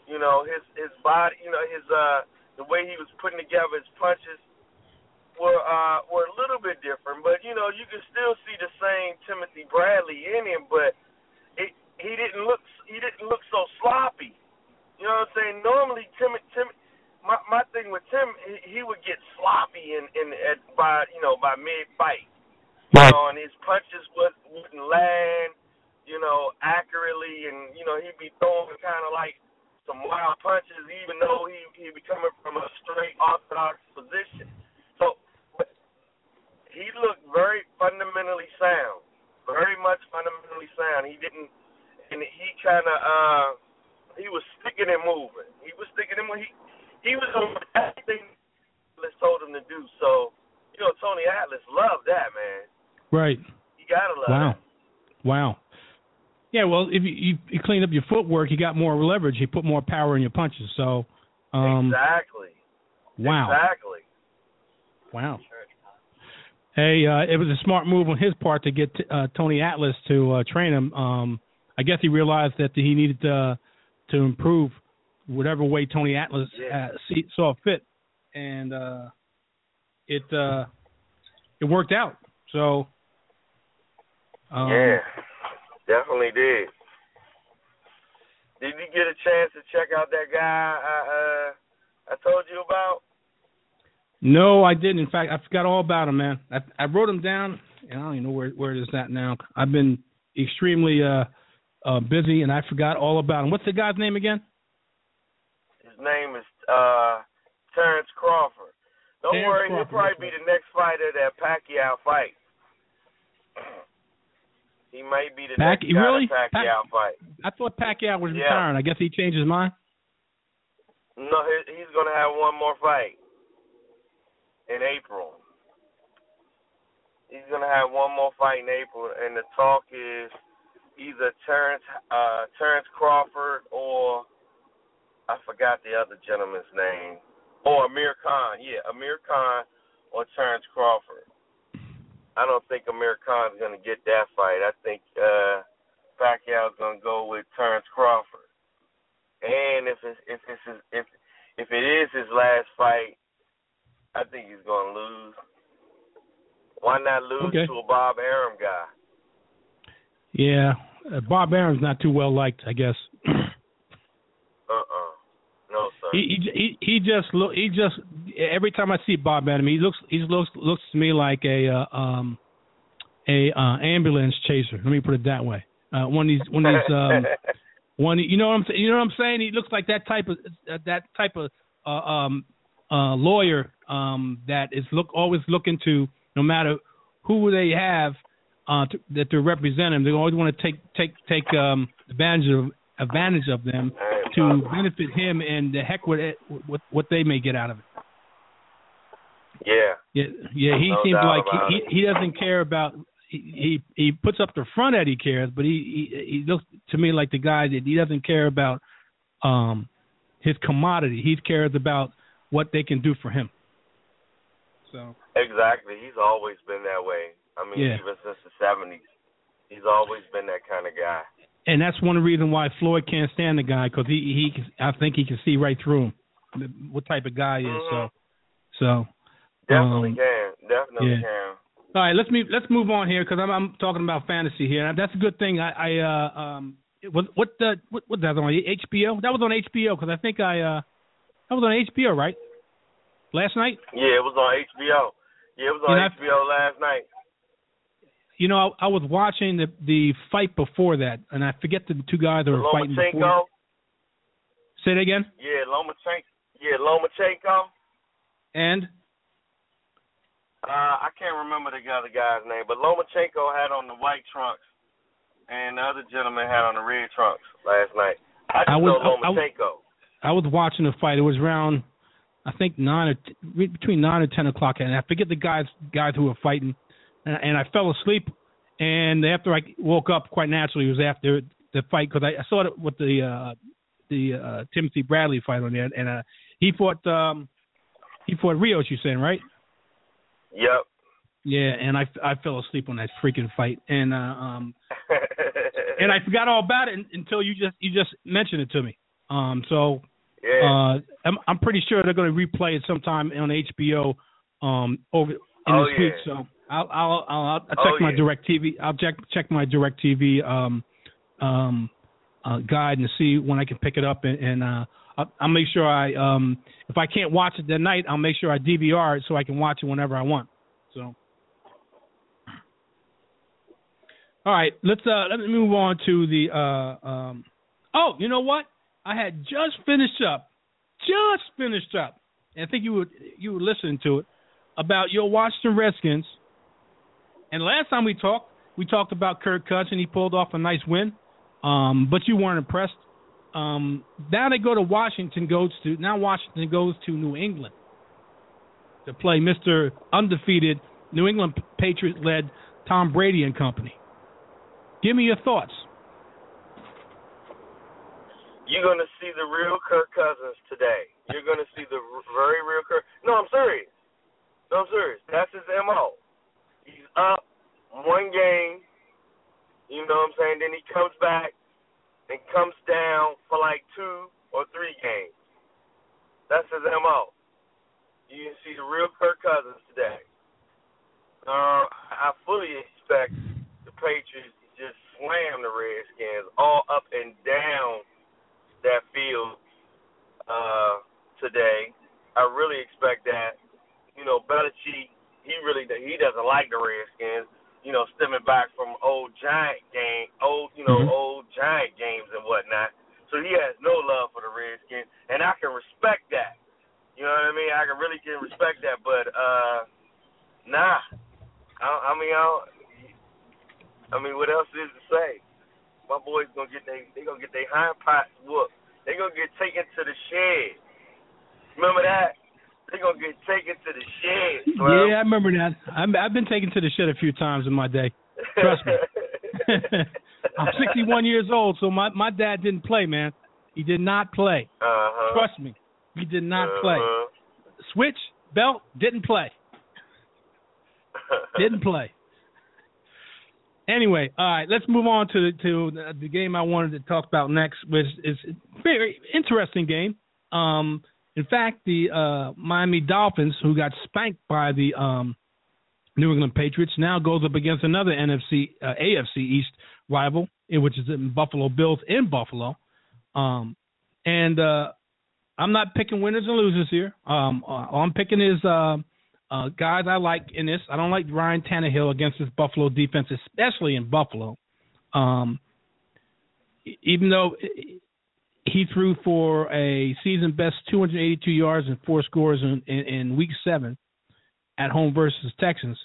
You know, his, his body, you know, his uh the way he was putting together his punches were uh were a little bit different, but you know, you can still see the same Timothy Bradley in him, but it, he didn't look he didn't look so sloppy. You know what I'm saying? Normally Tim Tim my my thing with Tim, he, he would get sloppy in in at by, you know, by mid fight. You know, and his punches was, wouldn't land, you know, accurately, and, you know, he'd be throwing kind of like some wild punches, even though he, he'd be coming from a straight orthodox position. So, but he looked very fundamentally sound, very much fundamentally sound. He didn't, and he kind of, uh, he was sticking and moving. He was sticking and moving. He, he was doing everything Atlas told him to do. So, you know, Tony Atlas loved that, man. Right. You got to love it. Wow. Wow. Yeah, well, if you, you, you cleaned up your footwork, you got more leverage. You put more power in your punches. So um, exactly. Wow. Exactly. Wow. Hey, uh, it was a smart move on his part to get t- uh, Tony Atlas to uh, train him. Um, I guess he realized that he needed uh, to improve whatever way Tony Atlas yeah. uh, see, saw fit, and uh, it uh, it worked out. So um, yeah, definitely did. Did you get a chance to check out that guy I, uh, I told you about? No, I didn't. In fact, I forgot all about him, man. I, I wrote him down, and I don't even know where, where it is at now. I've been extremely uh, uh, busy, and I forgot all about him. What's the guy's name again? His name is uh, Terrence Crawford. Don't Terrence worry, Crawford. He'll probably be the next fighter that Pacquiao fights. He may be the Pac- next guy really? that Pacquiao Pac- fights. I thought Pacquiao was yeah. retiring. I guess he changed his mind? No, he's going to have one more fight. In April. He's going to have one more fight in April, and the talk is either Terrence, uh, Terrence Crawford or I forgot the other gentleman's name, or Amir Khan. Yeah, Amir Khan or Terrence Crawford. I don't think Amir Khan's going to get that fight. I think uh, Pacquiao's going to go with Terrence Crawford. And if it's, if it's his, if if it is his last fight, I think he's going to lose. Why not lose okay. to a Bob Arum guy? Yeah, uh, Bob Arum's not too well liked, I guess. uh-uh, no sir. He he he just look he just every time I see Bob Arum, he looks he looks looks to me like a uh, um a uh, ambulance chaser. Let me put it that way. Uh, one of these one of these um one you know what I'm you know what I'm saying? He looks like that type of uh, that type of uh, um. Uh, lawyer um, that is look always looking to, no matter who they have uh, to, that to represent them, they always want to take take take um, advantage of advantage of them to benefit him and the heck with it, what what they may get out of it. Yeah, yeah, yeah. He no seems like he, he, he doesn't care about. He, he he puts up the front that he cares, but he, he he looks to me like the guy that he doesn't care about um, his commodity. He cares about what they can do for him. So exactly. He's always been that way. I mean, yeah. even since the seventies. He's always been that kind of guy. And that's one reason why Floyd can't stand the guy, because he, he, I think he can see right through him, what type of guy he is. Mm-hmm. So, so Definitely um, can. Definitely yeah. can. All right, let's, move, let's move on here, because I'm, I'm talking about fantasy here. That's a good thing. I, I uh, um, what, what, the, what, what was that on? H B O? That was on H B O, because I think I, uh, that was on H B O, right? Last night? Yeah, it was on H B O. Yeah, it was on you know, H B O last night. You know, I, I was watching the the fight before that, and I forget the two guys that were Lomachenko. fighting before. Say it again? Yeah, Lomachenko. Yeah, Lomachenko. And? Uh, I can't remember the other guy's name, but Lomachenko had on the white trunks, and the other gentleman had on the red trunks last night. I just I was, know Lomachenko. I, I, I was watching the fight. It was around, I think nine or t- between nine and ten o'clock, and I forget the guys guys who were fighting. And, and I fell asleep. And after I woke up, quite naturally, it was after the fight, because I, I saw it with the uh, the uh, Timothy Bradley fight on there, and uh, he fought um, he fought Rios. You saying right? Yep. Yeah, and I, I fell asleep on that freaking fight, and uh, um, and I forgot all about it until you just you just mentioned it to me. Um, so. Yeah. Uh, I'm, I'm pretty sure they're going to replay it sometime on H B O um, over in oh, this yeah. week. So I'll I'll, I'll, I'll check oh, my yeah. DirecTV. I'll check check my DirecTV um, um, uh, guide and see when I can pick it up. And, and uh, I'll, I'll make sure I um, if I can't watch it that night, I'll make sure I D V R it so I can watch it whenever I want. So all right, let's uh, let me move on to the uh, um, oh, you know what? I had just finished up, just finished up, and I think you were, you were listening to it, about your Washington Redskins. And last time we talked, we talked about Kirk Cousins. He pulled off a nice win, um, but you weren't impressed. Um, now they go to Washington, goes to now Washington goes to New England to play Mister Undefeated New England Patriots-led Tom Brady and company. Give me your thoughts. You're going to see the real Kirk Cousins today. You're going to see the very real Kirk. No, I'm serious. No, I'm serious. That's his M O. He's up one game, you know what I'm saying, then he comes back and comes down for like two or three games. That's his M O. You can see the real Kirk Cousins today. Uh, I fully expect the Patriots to just slam the Redskins all up and down that field uh, today. I really expect that. You know, Belichick, he really he doesn't like the Redskins. You know, stemming back from old giant game, old you know mm-hmm. old giant games and whatnot. So he has no love for the Redskins, and I can respect that. You know what I mean? I can really can respect that, but uh, nah. I, I mean, I, I mean, what else is to say? My boys gonna get they they gonna get their hindparts whooped. They gonna get taken to the shed. Remember that? They gonna get taken to the shed. Bro. Yeah, I remember that. I'm, I've been taken to the shed a few times in my day. Trust me. I'm sixty-one years old, so my, my dad didn't play, man. He did not play. Uh-huh. Trust me, he did not uh-huh. play. Switch belt didn't play. didn't play. Anyway, all right, let's move on to to the game I wanted to talk about next, which is a very interesting game. Um, in fact, the uh, Miami Dolphins, who got spanked by the um, New England Patriots, now goes up against another N F C uh, A F C East rival, which is the Buffalo Bills in Buffalo. Um, and uh, I'm not picking winners and losers here. Um, all I'm picking is uh, – Uh, guys I like in this. I don't like Ryan Tannehill against this Buffalo defense, especially in Buffalo. Um, even though he threw for a season-best two hundred eighty-two yards and four scores in, in, in Week seven at home versus Texans,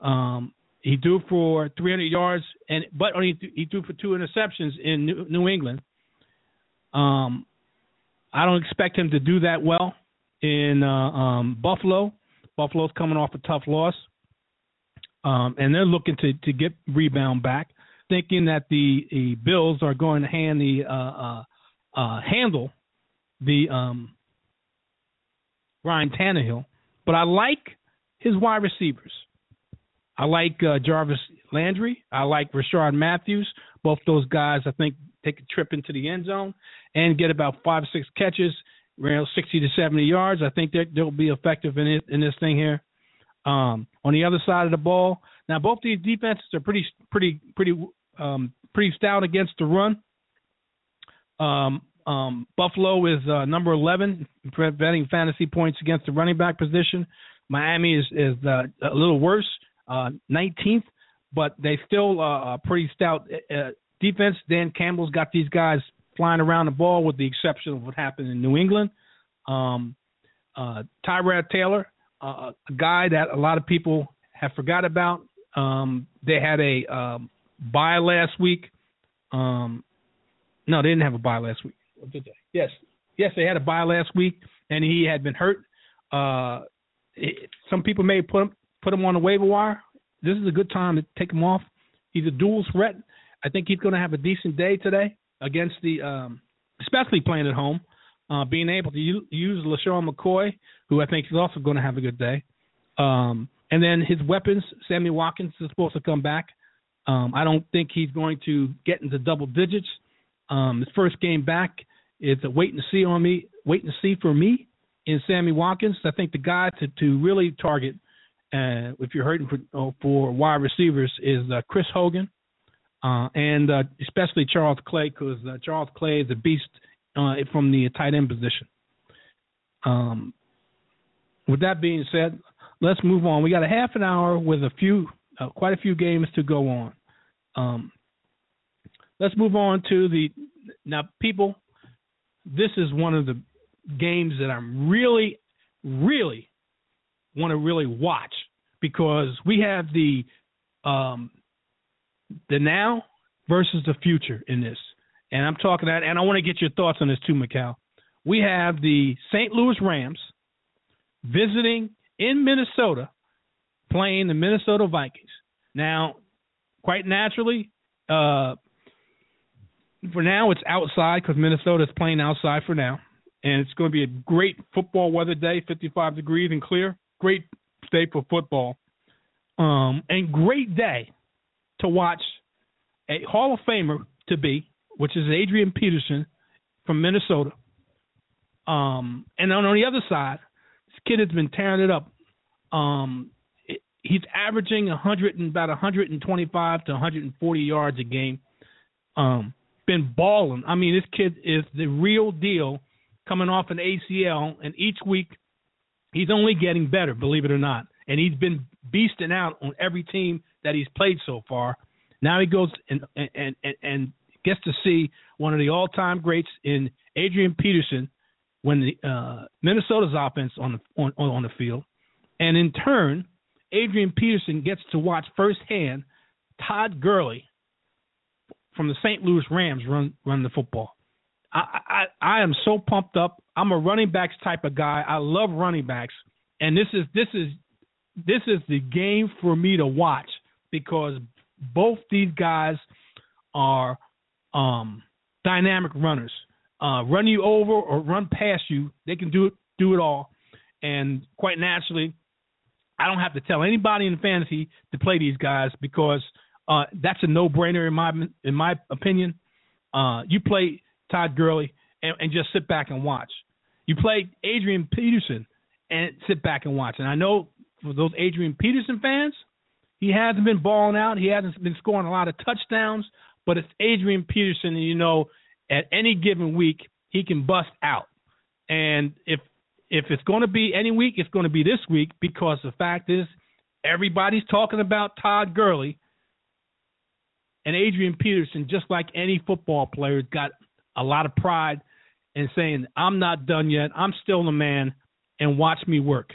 um, he threw for three hundred yards, and but only th- he threw for two interceptions in New, New England. Um, I don't expect him to do that well in uh, um, Buffalo. Buffalo's coming off a tough loss, um, and they're looking to, to get rebound back, thinking that the, the Bills are going to hand the uh, uh, uh, handle the um, Ryan Tannehill. But I like his wide receivers. I like uh, Jarvis Landry. I like Rashard Matthews. Both those guys, I think, take a trip into the end zone and get about five, six catches, around sixty to seventy yards. I think they'll be effective in it, in this thing here. Um, on the other side of the ball, now both these defenses are pretty, pretty, pretty, um, pretty stout against the run. Um, um, Buffalo is uh, number eleven, preventing fantasy points against the running back position. Miami is is uh, a little worse, uh, nineteenth, but they still uh, a pretty stout uh, defense. Dan Campbell's got these guys flying around the ball, with the exception of what happened in New England. Um, uh, Tyrod Taylor, uh, a guy that a lot of people have forgot about. Um, they had a um, bye last week. Um, no, they didn't have a bye last week. Did they? Yes. Yes, they had a bye last week, and he had been hurt. Uh, it, some people may put him, put him on the waiver wire. This is a good time to take him off. He's a dual threat. I think he's going to have a decent day today. Against the, um, especially playing at home, uh, being able to u- use LaShawn McCoy, who I think is also going to have a good day. Um, and then his weapons, Sammy Watkins is supposed to come back. Um, I don't think he's going to get into double digits. Um, his first game back is a wait and see on me, wait and see for me in Sammy Watkins. I think the guy to, to really target, uh, if you're hurting for, oh, for wide receivers, is uh, Chris Hogan. Uh, and uh, especially Charles Clay, because uh, Charles Clay is a beast uh, from the tight end position. Um, with that being said, let's move on. We got a half an hour with a few, uh, quite a few games to go on. Um, let's move on to the now, people. This is one of the games that I'm really, really want to really watch, because we have the. Um, The now versus the future in this. And I'm talking that, and I want to get your thoughts on this too, Mikal. We have the Saint Louis Rams visiting in Minnesota, playing the Minnesota Vikings. Now, quite naturally, uh, for now it's outside because Minnesota is playing outside for now. And it's going to be a great football weather day, fifty-five degrees and clear. Great day for football. Um, and great day to watch a Hall of Famer to be, which is Adrian Peterson from Minnesota. Um, and on, on the other side, this kid has been tearing it up. Um, it, he's averaging one hundred and about one twenty-five to one forty yards a game. Um, been balling. I mean, this kid is the real deal. Coming off an A C L, and each week he's only getting better, believe it or not. And he's been beasting out on every team that he's played so far. Now he goes and and, and, and gets to see one of the all-time greats in Adrian Peterson when the, uh, Minnesota's offense on the, on, on the field. And in turn, Adrian Peterson gets to watch firsthand Todd Gurley from the Saint Louis Rams run run the football. I, I I am so pumped up. I'm a running backs type of guy. I love running backs, and this is this is this is the game for me to watch because both these guys are um, dynamic runners. Uh, run you over or run past you, they can do it do it all. And quite naturally, I don't have to tell anybody in fantasy to play these guys because uh, that's a no brainer in my in my opinion. Uh, you play Todd Gurley, and, and just sit back and watch. You play Adrian Peterson and sit back and watch. And I know for those Adrian Peterson fans, he hasn't been balling out. He hasn't been scoring a lot of touchdowns, but it's Adrian Peterson, and you know, at any given week, he can bust out. And if if it's going to be any week, it's going to be this week because the fact is everybody's talking about Todd Gurley, and Adrian Peterson, just like any football player, got – a lot of pride and saying, I'm not done yet. I'm still the man, and watch me work.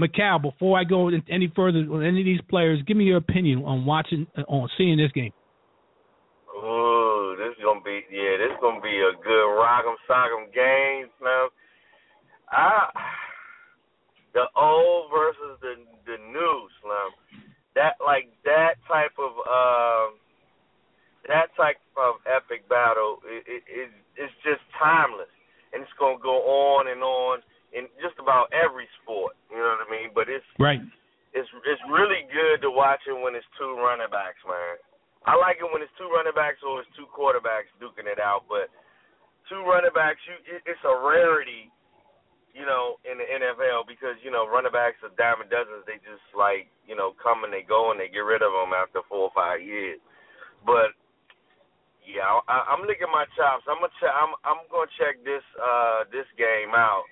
Macau, before I go any further on any of these players, give me your opinion on watching, on seeing this game. Oh, this is going to be, yeah, this is going to be a good rock'em, sock'em game, man. I, the old versus the, the new, Slim. That, like, that type of, uh, that type of epic battle is it, it, it's just timeless, and it's gonna go on and on in just about every sport. You know what I mean? But it's right. It's it's really good to watch it when it's two running backs, man. I like it when it's two running backs or it's two quarterbacks duking it out. But two running backs, you it, it's a rarity, you know, in the N F L because you know running backs are dime a dozen. They just like you know come and they go and they get rid of them after four or five years, but yeah, I, I'm licking my chops. I'm gonna ch- I'm, I'm gonna check this uh, this game out.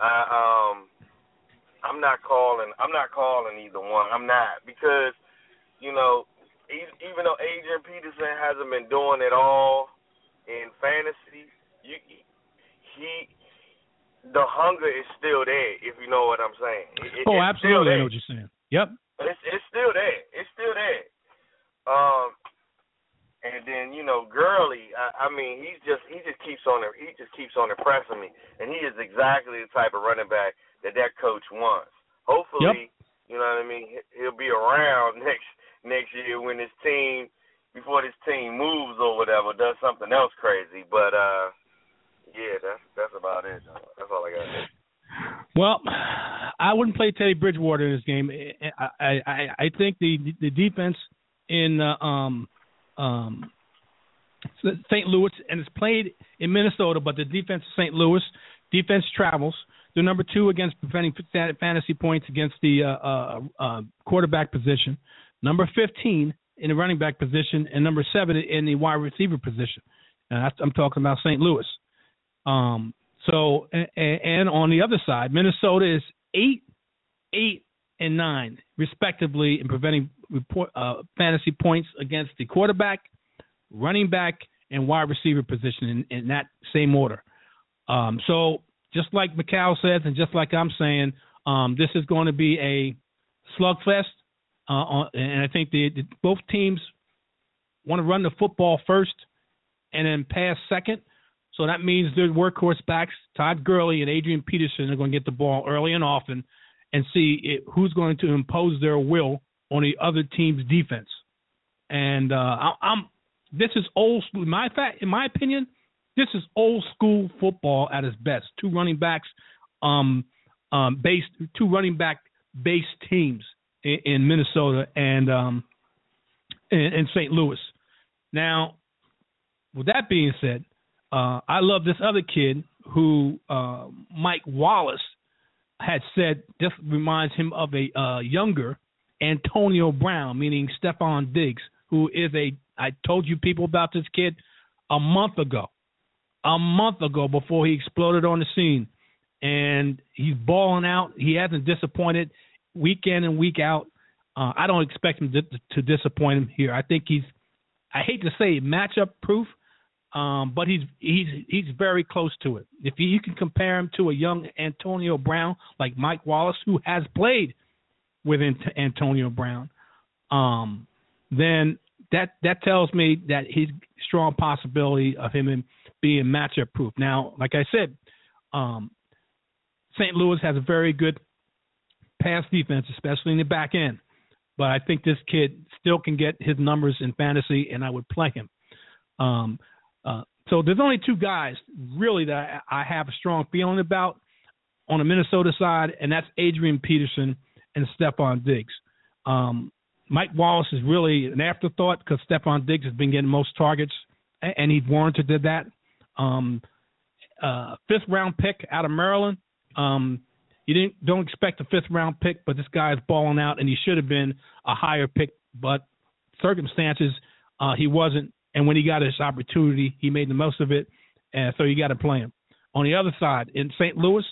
Uh, um, I'm not calling. I'm not calling either one. I'm not because you know even though Adrian Peterson hasn't been doing it all in fantasy, you, he the hunger is still there. If you know what I'm saying. It, oh, it's absolutely. I know what you're saying. Yep. It's it's still there. It's still there. Um. And then you know, Gurley. I, I mean, he's just he just keeps on he just keeps on impressing me, and he is exactly the type of running back that that coach wants. Hopefully, yep. You know what I mean. He'll be around next next year when his team before this team moves or whatever does something else crazy. But uh, yeah, that's that's about it. That's all I got to do. Well, I wouldn't play Teddy Bridgewater in this game. I I, I think the the defense in uh, um. Um, Saint Louis, and it's played in Minnesota, but the defense of Saint Louis defense travels. They're number two against preventing fantasy points against the uh, uh, uh, quarterback position, number fifteen in the running back position, and number seven in the wide receiver position. And I'm talking about Saint Louis. Um, so, and, and on the other side, Minnesota is eight, eight, and nine, respectively, in preventing report, uh, fantasy points against the quarterback, running back, and wide receiver position in, in that same order. Um, so just like Macau says and just like I'm saying, um, this is going to be a slugfest, uh, on, and I think the, the, both teams want to run the football first and then pass second. So that means their workhorse backs, Todd Gurley and Adrian Peterson, are going to get the ball early and often and see it, who's going to impose their will on the other team's defense. And uh, I, I'm This is old school. In my fact, in my opinion, this is old school football at its best. Two running backs, um, um, based two running back based teams in, in Minnesota and um, in, in Saint Louis. Now, with that being said, uh, I love this other kid who uh, Mike Wallace had said. This reminds him of a uh, younger Antonio Brown, meaning Stephon Diggs, who is a. I told you people about this kid a month ago, a month ago before he exploded on the scene, and he's balling out. He hasn't disappointed week in and week out. Uh, I don't expect him to, to disappoint him here. I think he's, I hate to say, matchup proof, um, but he's he's he's very close to it. If you, you can compare him to a young Antonio Brown like Mike Wallace, who has played with Antonio Brown, um, then. That that tells me that he's strong possibility of him being matchup proof. Now, like I said, um, Saint Louis has a very good pass defense, especially in the back end. But I think this kid still can get his numbers in fantasy, and I would play him. Um, uh, so there's only two guys really that I have a strong feeling about on the Minnesota side, and that's Adrian Peterson and Stephon Diggs. Um, Mike Wallace is really an afterthought because Stephon Diggs has been getting most targets, and he's warranted that. Um, uh, fifth round pick out of Maryland. Um, you didn't don't expect a fifth round pick, but this guy is balling out, and he should have been a higher pick, but circumstances uh, he wasn't. And when he got his opportunity, he made the most of it, and so you got to play him. On the other side, in Saint Louis,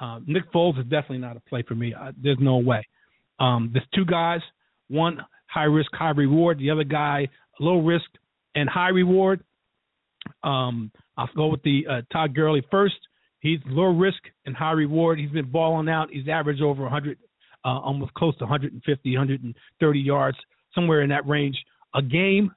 uh, Nick Foles is definitely not a play for me. I, there's no way. Um, there's two guys. One, high risk, high reward. The other guy, low risk and high reward. Um, I'll go with the uh, Todd Gurley first. He's low risk and high reward. He's been balling out. He's averaged over one hundred, uh, almost close to one fifty, one thirty yards, somewhere in that range a game.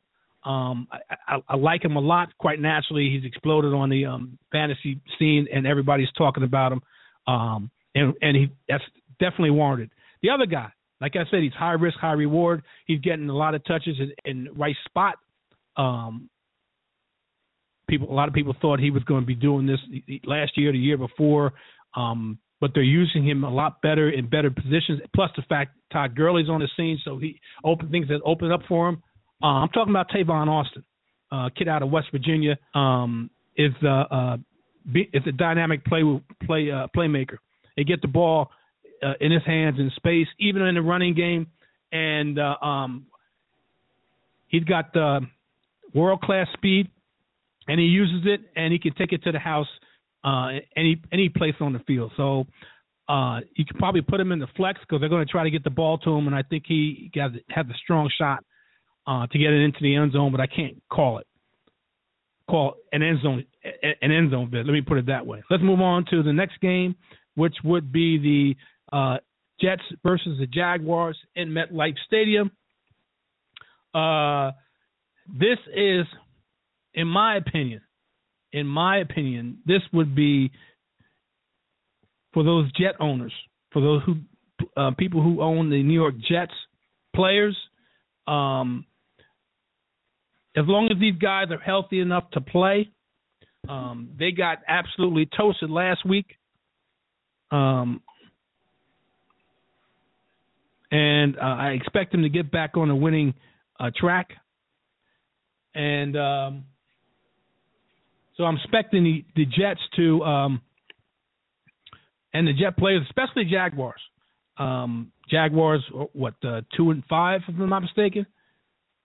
Um, I, I, I like him a lot. Quite naturally, he's exploded on the um, fantasy scene, and everybody's talking about him. Um, and and he that's definitely warranted. The other guy. Like I said, he's high risk, high reward. He's getting a lot of touches in, in right spot. Um, people, a lot of people thought he was going to be doing this last year, the year before, um, but they're using him a lot better in better positions. Plus the fact Todd Gurley's on the scene, so he open things that open up for him. Uh, I'm talking about Tavon Austin, uh, kid out of West Virginia, um, is uh, uh, is a dynamic play play uh, playmaker. They get the ball. Uh, in his hands in space, even in the running game. And uh, um, he's got uh, world-class speed, and he uses it, and he can take it to the house uh, any any place on the field. So uh, you can probably put him in the flex because they're going to try to get the ball to him, and I think he has, has a strong shot uh, to get it into the end zone, but I can't call it. Call an end zone, an end zone bid. Let me put it that way. Let's move on to the next game, which would be the – Uh, Jets versus the Jaguars in MetLife Stadium. Uh, this is, in my opinion, in my opinion, this would be for those Jet owners, for those who uh, people who own the New York Jets players. Um, as long as these guys are healthy enough to play, um, they got absolutely toasted last week. Um. And uh, I expect them to get back on the winning uh, track. And um, so I'm expecting the, the Jets to um, – and the Jet players, especially Jaguars. Um, Jaguars, what, uh, two and five, if I'm not mistaken?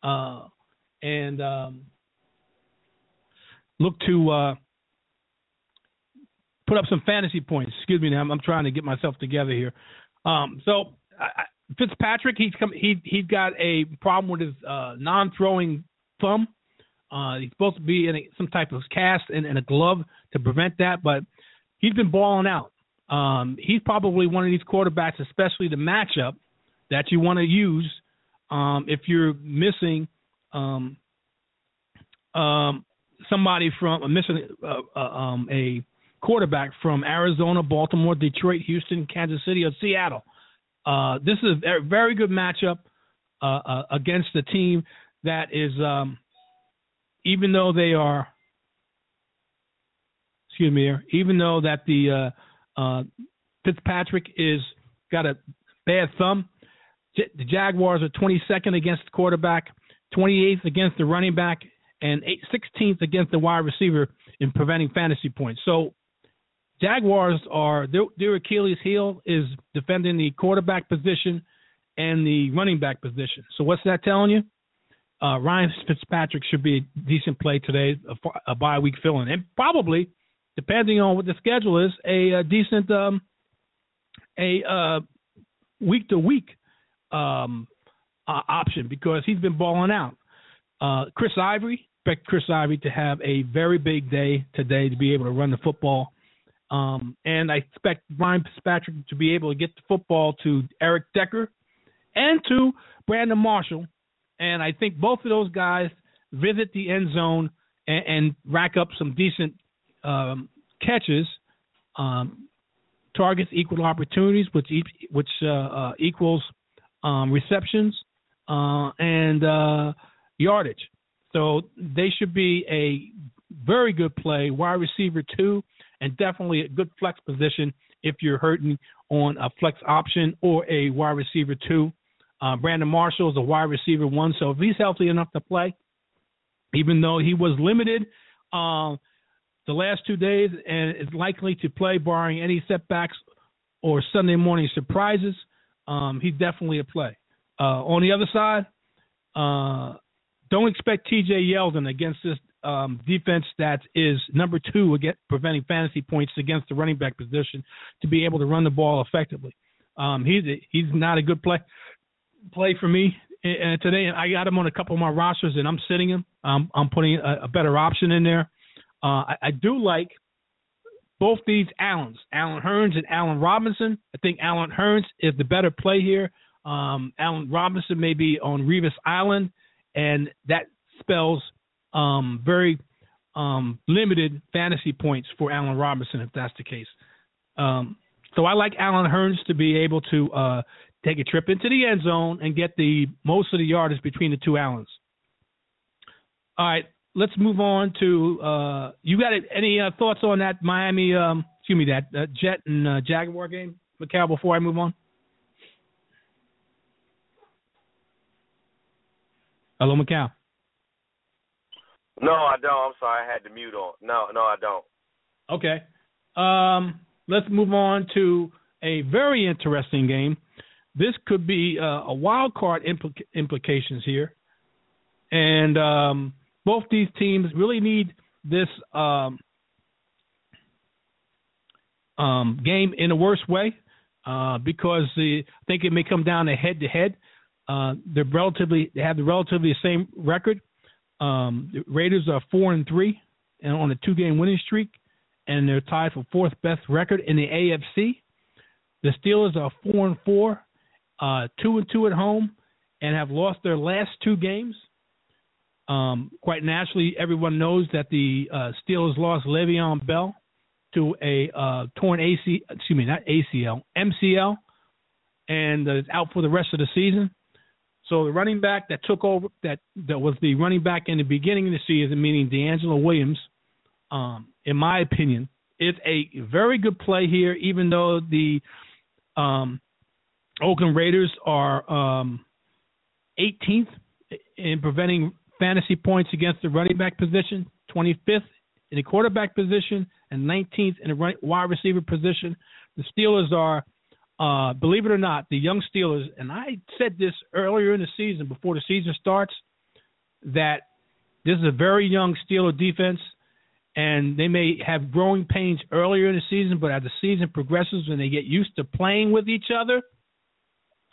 Uh, and um, look to uh, put up some fantasy points. Excuse me, I'm, I'm trying to get myself together here. Um, so I, – Fitzpatrick, he's come. He he's got a problem with his uh, non-throwing thumb. Uh, he's supposed to be in a, some type of cast and, and a glove to prevent that, but he's been balling out. Um, he's probably one of these quarterbacks, especially the matchup that you want to use um, if you're missing um, um, somebody from missing uh, uh, um, a quarterback from Arizona, Baltimore, Detroit, Houston, Kansas City, or Seattle. Uh, this is a very good matchup uh, uh, against a team that is um, even though they are, excuse me, even though that the uh, uh, Fitzpatrick is got a bad thumb, J- the Jaguars are twenty-second against the quarterback, twenty-eighth against the running back, and sixteenth against the wide receiver in preventing fantasy points. So Jaguars are, their, their Achilles heel is defending the quarterback position and the running back position. So what's that telling you? Uh, Ryan Fitzpatrick should be a decent play today, a, a bye week fill-in, and probably, depending on what the schedule is, a, a decent um, a uh, week-to-week um, uh, option, because he's been balling out. Uh, Chris Ivory, expect Chris Ivory to have a very big day today to be able to run the football. Um, and I expect Ryan Fitzpatrick to be able to get the football to Eric Decker and to Brandon Marshall. And I think both of those guys visit the end zone and, and rack up some decent um, catches, um, targets equal opportunities, which, which uh, uh, equals um, receptions uh, and uh, yardage. So they should be a very good play, wide receiver two, and definitely a good flex position if you're hurting on a flex option or a wide receiver two. Uh, Brandon Marshall is a wide receiver one, so if he's healthy enough to play, even though he was limited uh, the last two days and is likely to play barring any setbacks or Sunday morning surprises, um, he's definitely a play. Uh, on the other side, uh, don't expect T J Yeldon against this um, defense that is number two against preventing fantasy points against the running back position to be able to run the ball effectively. Um, he's a, he's not a good play. Play for me and today, and I got him on a couple of my rosters, and I'm sitting him. Um, I'm putting a, a better option in there. Uh, I, I do like both these Allens, Allen Hurns and Allen Robinson. I think Allen Hurns is the better play here. Um, Allen Robinson may be on Revis Island, and that spells um, very um, limited fantasy points for Allen Robinson if that's the case. Um, so I like Allen Hurns to be able to uh, – take a trip into the end zone and get the most of the yardage between the two Allens. All right, let's move on to uh, you got any uh, thoughts on that Miami, um, excuse me, that uh, Jet and uh, Jaguar game, Mikal, before I move on? Hello, Mikal. No, I don't. I'm sorry, I had the mute on. No, no, I don't. Okay. Um, let's move on to a very interesting game. This could be uh, a wild card implica- implications here. And um, both these teams really need this um, um, game in a worse way uh, because the, I think it may come down to head-to-head. Uh, they're relatively, they have the relatively same record. Um, the Raiders are four and three and on a two-game winning streak, and they're tied for fourth-best record in the A F C. The Steelers are four and four. Uh, two and two at home, and have lost their last two games. Um, quite naturally, everyone knows that the uh, Steelers lost Le'Veon Bell to a uh, torn A C, excuse me, not A C L, M C L, and uh, is out for the rest of the season. So the running back that took over, that, that was the running back in the beginning of the season, meaning DeAngelo Williams, um, in my opinion, is a very good play here, even though the um, Oakland Raiders are um, eighteenth in preventing fantasy points against the running back position, twenty-fifth in the quarterback position, and nineteenth in the right wide receiver position. The Steelers are, uh, believe it or not, the young Steelers, and I said this earlier in the season, before the season starts, that this is a very young Steeler defense, and they may have growing pains earlier in the season, but as the season progresses and they get used to playing with each other,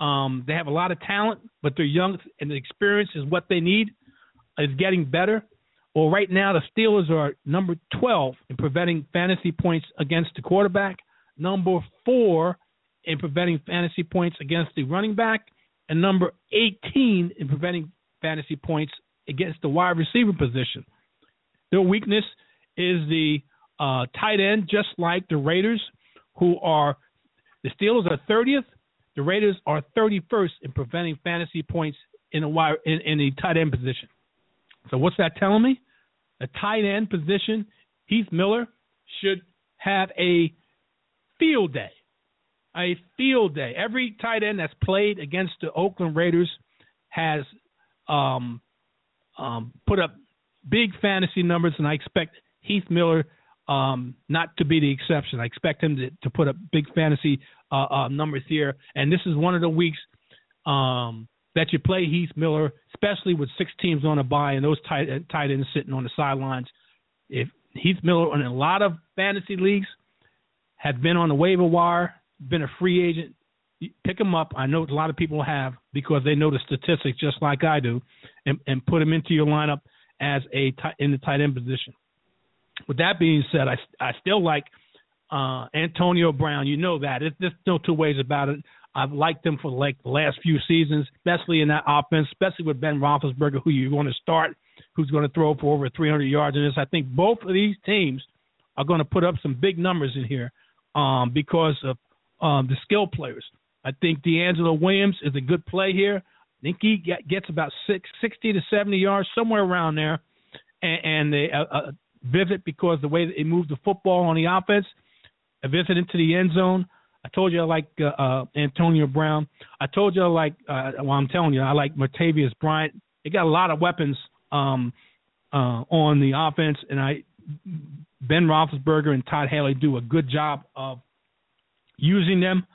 Um, they have a lot of talent, but they're young, and the experience is what they need. It's getting better. Well, right now the Steelers are number twelve in preventing fantasy points against the quarterback, number four in preventing fantasy points against the running back, and number eighteen in preventing fantasy points against the wide receiver position. Their weakness is the uh, tight end, just like the Raiders, who are – the Steelers are thirtieth. The Raiders are thirty-first in preventing fantasy points in a wide, in, in the tight end position. So what's that telling me? the tight end position, Heath Miller should have a field day. A field day. Every tight end that's played against the Oakland Raiders has um, um, put up big fantasy numbers, and I expect Heath Miller um, not to be the exception. I expect him to, to put up big fantasy uh, uh, numbers here, and this is one of the weeks um, that you play Heath Miller, especially with six teams on a bye and those tight, tight ends sitting on the sidelines. If Heath Miller, in a lot of fantasy leagues, have been on the waiver wire, been a free agent, pick him up. I know a lot of people have because they know the statistics just like I do, and, and put him into your lineup as a tight, in the tight end position. With that being said, I, I still like uh, Antonio Brown. You know that. It, there's no two ways about it. I've liked him for like the last few seasons, especially in that offense, especially with Ben Roethlisberger, who you're going to start, who's going to throw for over three hundred yards in this. I think both of these teams are going to put up some big numbers in here um, because of um, the skill players. I think DeAngelo Williams is a good play here. I think he get, gets about six, sixty to seventy yards, somewhere around there, and, and they uh, uh, visit because the way that they move the football on the offense, a visit into the end zone. I told you I like uh, uh, Antonio Brown. I told you I like uh, – well, I'm telling you, I like Martavius Bryant. They got a lot of weapons um, uh, on the offense, and I Ben Roethlisberger and Todd Haley do a good job of using them.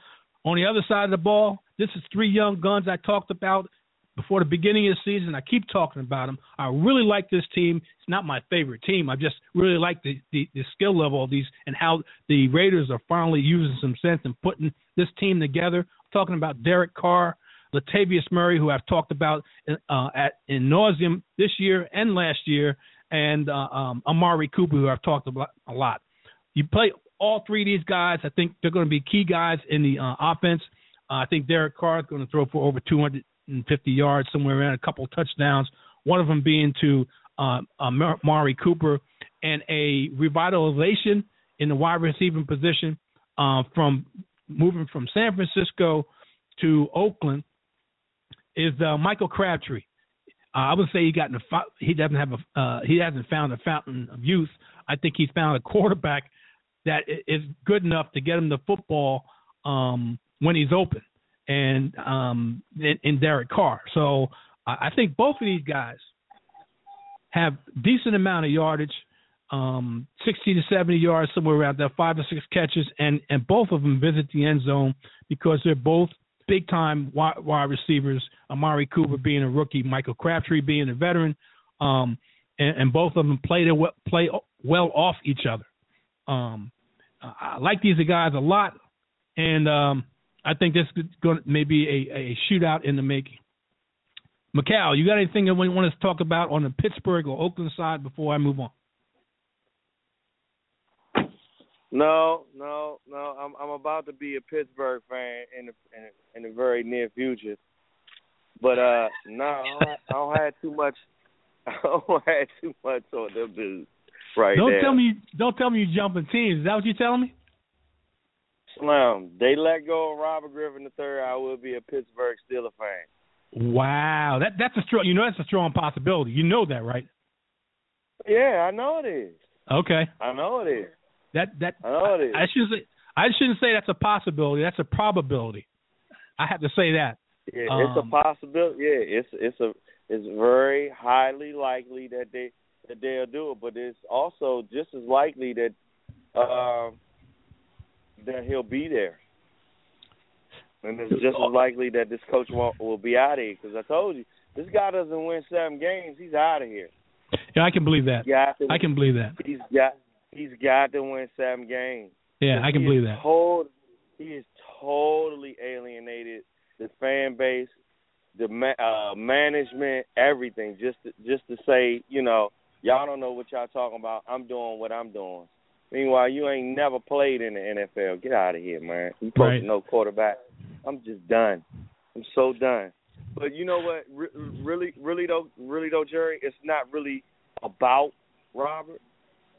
On the other side of the ball, this is three young guns I talked about before the beginning of the season. I keep talking about them. I really like this team. It's not my favorite team. I just really like the, the, the skill level of these and how the Raiders are finally using some sense and putting this team together. I'm talking about Derek Carr, Latavius Murray, who I've talked about uh, at in nauseam this year and last year, and uh, um, Amari Cooper, who I've talked about a lot. You play all three of these guys. I think they're going to be key guys in the uh, offense. Uh, I think Derek Carr is going to throw for over two hundred fifty yards, somewhere around a couple of touchdowns, one of them being to um, uh, Amari Cooper, and a revitalization in the wide receiving position uh, from moving from San Francisco to Oakland is uh, Michael Crabtree. Uh, I would say he got in a, he doesn't have a uh, he hasn't found a fountain of youth. I think he's found a quarterback that is good enough to get him the football um, when he's open. And um, in Derek Carr. So I think both of these guys have decent amount of yardage, um, sixty to seventy yards, somewhere around there, five or six catches, and, and both of them visit the end zone because they're both big-time wide, wide receivers, Amari Cooper being a rookie, Michael Crabtree being a veteran, um, and, and both of them play, their, play well off each other. Um, I like these guys a lot, and um, – I think this is going to maybe a, a shootout in the making. Macau, you got anything that we want to talk about on the Pittsburgh or Oakland side before I move on? No, no, no. I'm I'm about to be a Pittsburgh fan in the in, in the very near future, but uh, no, I don't, I don't have too much. I don't have too much on them dudes right now. Don't tell me, don't tell me you're jumping teams. Is that what you're telling me? Slim, they let go of Robert Griffin the third, I will be a Pittsburgh Steelers fan. Wow, that that's a strong. You know, that's a strong possibility. You know that, right? Yeah, I know it is. Okay, I know it is. That that I know it is. I, I shouldn't say, I shouldn't say that's a possibility. That's a probability. I have to say that. Yeah, um, it's a possibility. Yeah, it's it's a it's very highly likely that they that they'll do it, but it's also just as likely that. Uh, that he'll be there. And it's just as likely that this coach won't, will be out of here because I told you, this guy doesn't win seven games, he's out of here. Yeah, I can believe that. To, I can believe that. He's got he's got to win seven games. Yeah, I can believe that. Told, he is totally alienated the fan base, the uh, management, everything, just to, just to say, you know, y'all don't know what y'all talking about. I'm doing what I'm doing. Meanwhile, you ain't never played in the N F L. Get out of here, man. You right. No quarterback. I'm just done. I'm so done. But you know what? Re- really, really though, really though, Jerry, it's not really about Robert.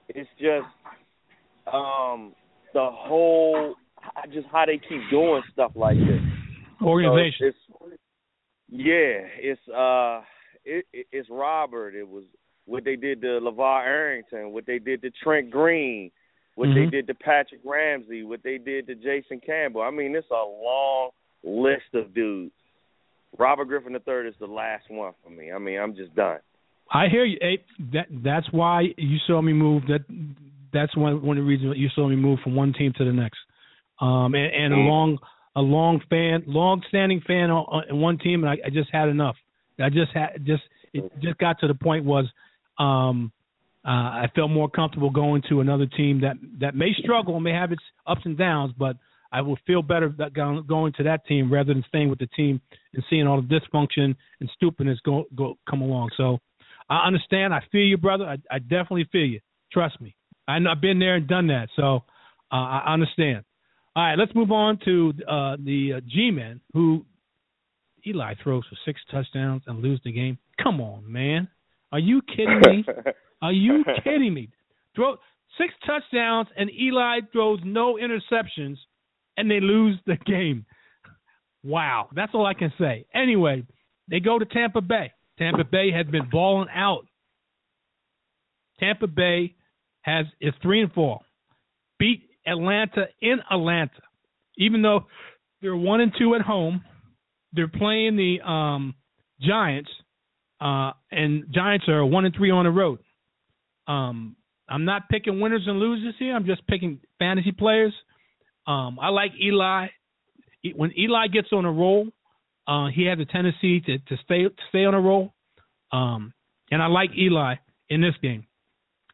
It's just um, the whole, just how they keep doing stuff like this. Organization. So it's, it's, yeah, it's uh, it, it, it's Robert. It was what they did to LeVar Arrington, what they did to Trent Green, what mm-hmm. they did to Patrick Ramsey, what they did to Jason Campbell. I mean, it's a long list of dudes. Robert Griffin the third is the last one for me. I mean, I'm just done. I hear you. Hey, that that's why you saw me move. That that's one one of the reasons you saw me move from one team to the next. Um, and, and mm-hmm. a long a long fan, long standing fan on, on one team, and I, I just had enough. I just had just it just got to the point was um, uh, I felt more comfortable going to another team that, that may struggle and may have its ups and downs, but I will feel better going to that team rather than staying with the team and seeing all the dysfunction and stupidness go, go come along. So I understand. I feel you, brother. I, I definitely feel you. Trust me. I know, I've been there and done that, so uh, I understand. All right, let's move on to uh, the uh, G-Man, who Eli throws for six touchdowns and loses the game. Come on, man. Are you kidding me? Are you kidding me? Throw six touchdowns and Eli throws no interceptions, and they lose the game. Wow. That's all I can say. Anyway, they go to Tampa Bay. Tampa Bay has been balling out. Tampa Bay has is three and four. Beat Atlanta in Atlanta. Even though they're one and two at home, they're playing the um, Giants, uh, and Giants are one and three on the road. Um, I'm not picking winners and losers here. I'm just picking fantasy players. Um, I like Eli. When Eli gets on a roll, uh, he has a tendency to, to stay to stay on a roll. Um, and I like Eli in this game.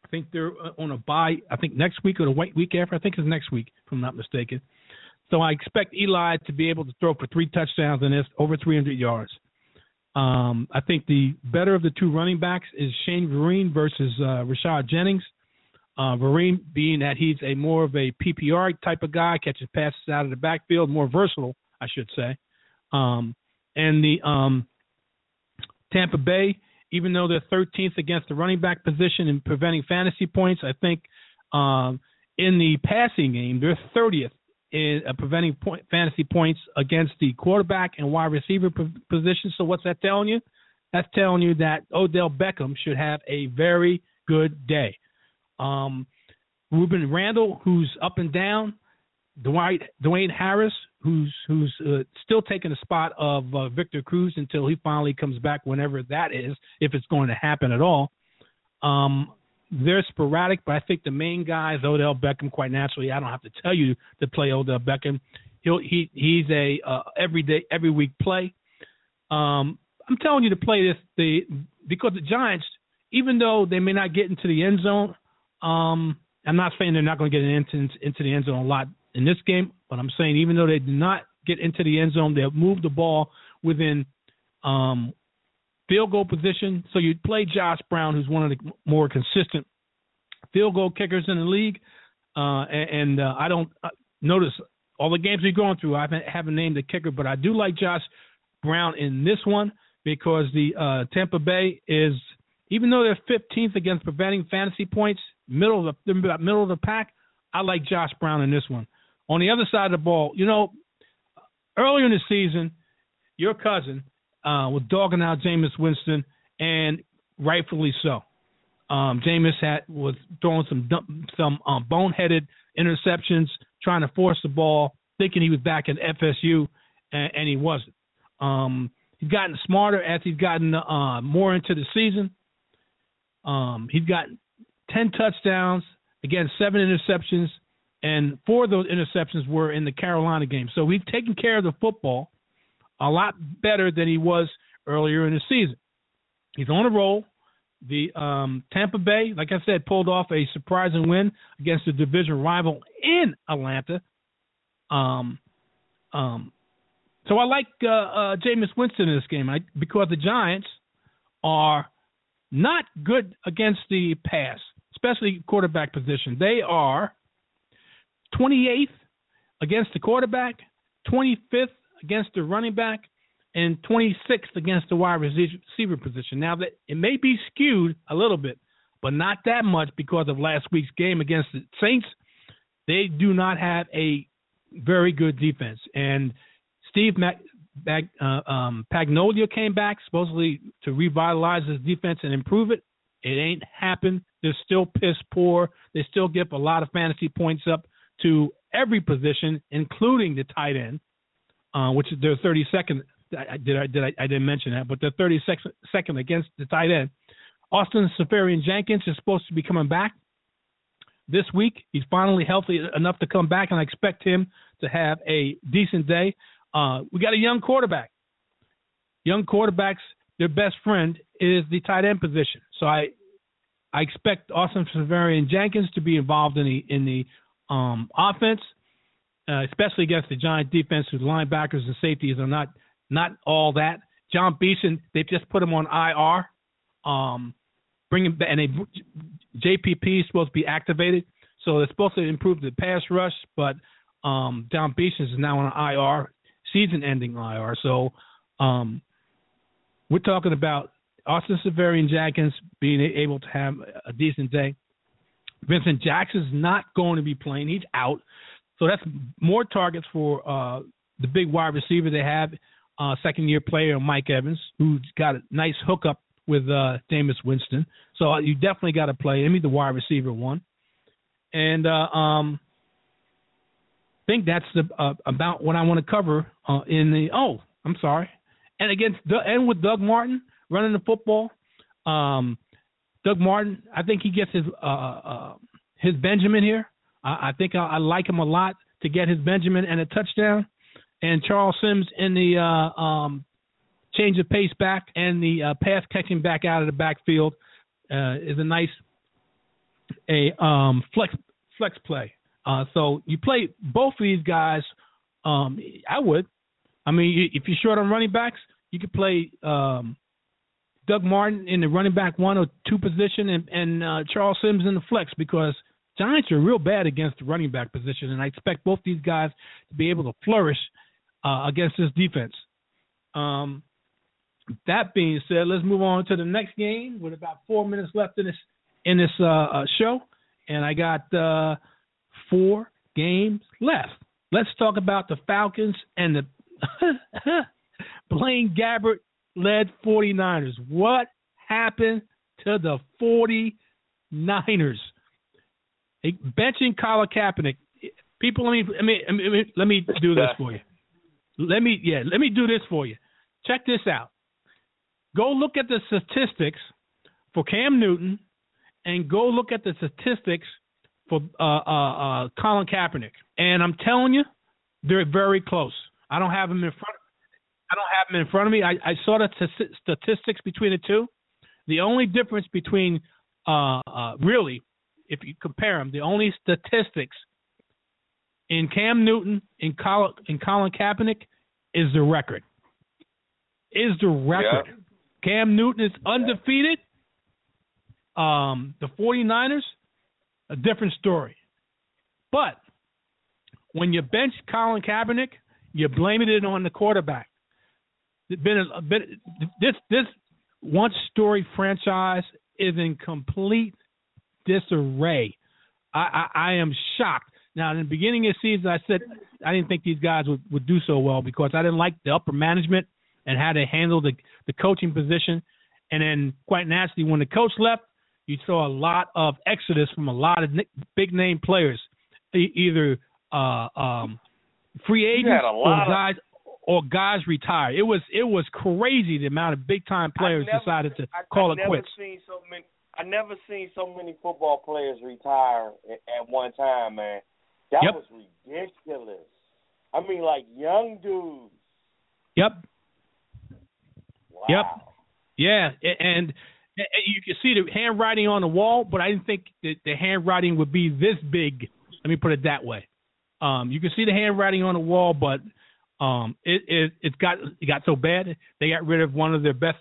I think they're on a bye, I think next week or the week after. I think it's next week, if I'm not mistaken. So I expect Eli to be able to throw for three touchdowns in this, over three hundred yards. Um, I think the better of the two running backs is Shane Vereen versus uh, Rashad Jennings. Uh, Vereen being that he's a more of a P P R type of guy, catches passes out of the backfield, more versatile, I should say. Um, and the um, Tampa Bay, even though they're thirteenth against the running back position in preventing fantasy points, I think um, in the passing game, they're thirtieth in uh, preventing point, fantasy points against the quarterback and wide receiver p- position. So what's that telling you? That's telling you that Odell Beckham should have a very good day. Um, Ruben Randall, who's up and down, Dwight Dwayne Harris, who's who's uh, still taking the spot of uh, Victor Cruz until he finally comes back, whenever that is, if it's going to happen at all. Um, they're sporadic, but I think the main guy is Odell Beckham. Quite naturally, I don't have to tell you to play Odell Beckham. He'll he he's a uh, every day every week play. Um, I'm telling you to play this the because the Giants, even though they may not get into the end zone. Um, I'm not saying they're not going to get into, into the end zone a lot in this game, but I'm saying even though they did not get into the end zone, they'll move the ball within um, field goal position. So you play Josh Brown, who's one of the more consistent field goal kickers in the league. Uh, and and uh, I don't uh, notice all the games we're going through, I haven't, haven't named the kicker, but I do like Josh Brown in this one because the uh, Tampa Bay is, even though they're fifteenth against preventing fantasy points, middle of the middle of the pack, I like Josh Brown in this one. On the other side of the ball, you know, earlier in the season, your cousin uh, was dogging out Jameis Winston, and rightfully so. Um, Jameis had was throwing some dump, some um, boneheaded interceptions, trying to force the ball, thinking he was back in F S U, and, and he wasn't. Um, he's gotten smarter as he's gotten uh, more into the season. Um, he's gotten ten touchdowns, again, seven interceptions, and four of those interceptions were in the Carolina game. So he's taken care of the football a lot better than he was earlier in the season. He's on a roll. The um, Tampa Bay, like I said, pulled off a surprising win against the division rival in Atlanta. Um, um, so I like uh, uh, Jameis Winston in this game I, because the Giants are not good against the pass, especially quarterback position. They are twenty-eighth against the quarterback, twenty-fifth against the running back, and twenty-sixth against the wide receiver position. Now, that it may be skewed a little bit, but not that much because of last week's game against the Saints. They do not have a very good defense. And Steve Mac- Back, uh, um, Pagnolia came back supposedly to revitalize his defense and improve it. It ain't happened. They're still piss poor. They still give a lot of fantasy points up to every position, including the tight end, uh, which is their thirty-second. I, did I, did I, I didn't mention that, but they're thirty-second against the tight end. Austin Seferian-Jenkins is supposed to be coming back this week. He's finally healthy enough to come back, and I expect him to have a decent day. Uh, we got a young quarterback. Young quarterbacks, their best friend is the tight end position. So I I expect Austin Seferian-Jenkins to be involved in the in the um, offense, uh, especially against the Giant defense, whose linebackers and safeties are not not all that. John Beason, they've just put him on I R. Um, bring him, and they, J P P is supposed to be activated, so they're supposed to improve the pass rush. But um, John Beason is now on an I R, season-ending I R. So um, we're talking about Austin Seferian-Jenkins being able to have a decent day. Vincent Jackson's not going to be playing; he's out. So that's more targets for uh, the big wide receiver they have, uh, second-year player Mike Evans, who's got a nice hookup with uh, Jameis Winston. So you definitely got to play him, the wide receiver one. And uh, um, I think that's the, uh, about what I want to cover uh, in the – oh, I'm sorry. And against and with Doug Martin running the football, um, Doug Martin, I think he gets his uh, uh, his Benjamin here. I, I think I, I like him a lot to get his Benjamin and a touchdown. And Charles Sims in the uh, – um, change of pace back and the uh, pass catching back out of the backfield uh, is a nice a um, flex flex play. Uh, so you play both of these guys. Um, I would. I mean, if you're short on running backs, you could play um, Doug Martin in the running back one or two position and, and uh, Charles Sims in the flex, because Giants are real bad against the running back position, and I expect both these guys to be able to flourish uh, against this defense. Um, That being said, let's move on to the next game with about four minutes left in this in this uh, uh, show, and I got uh, four games left. Let's talk about the Falcons and the Blaine Gabbert-led 49ers. What happened to the 49ers? Benching Colin Kaepernick. People, let me, let me, let me, let me do this for you. Let me, yeah, let me do this for you. Check this out. Go look at the statistics for Cam Newton, and go look at the statistics for uh, uh, uh, Colin Kaepernick. And I'm telling you, they're very close. I don't have them in front. I don't have them in front of me. I, I saw the t- statistics between the two. The only difference between, uh, uh, really, if you compare them, the only statistics in Cam Newton and Colin, and Colin Kaepernick is the record. Is the record. Yeah. Cam Newton is undefeated. Um, the 49ers, a different story. But when you bench Colin Kaepernick, you're blaming it on the quarterback. Been a, been, this this one-story franchise is in complete disarray. I, I, I am shocked. Now, in the beginning of the season, I said I didn't think these guys would, would do so well because I didn't like the upper management and how they handled the, the coaching position. And then, quite naturally, when the coach left, you saw a lot of exodus from a lot of big-name players, e- either uh, um, free agents or guys, of... or guys retired. It was it was crazy the amount of big-time players never, decided to I, call I, it quits. Seen so many, I never seen so many football players retire at, at one time, man. That yep. was ridiculous. I mean, like young dudes. Yep. Wow. Yep. Yeah, and, and you can see the handwriting on the wall, but I didn't think that the handwriting would be this big. Let me put it that way. Um, you can see the handwriting on the wall, but um, it, it it got it got so bad they got rid of one of their best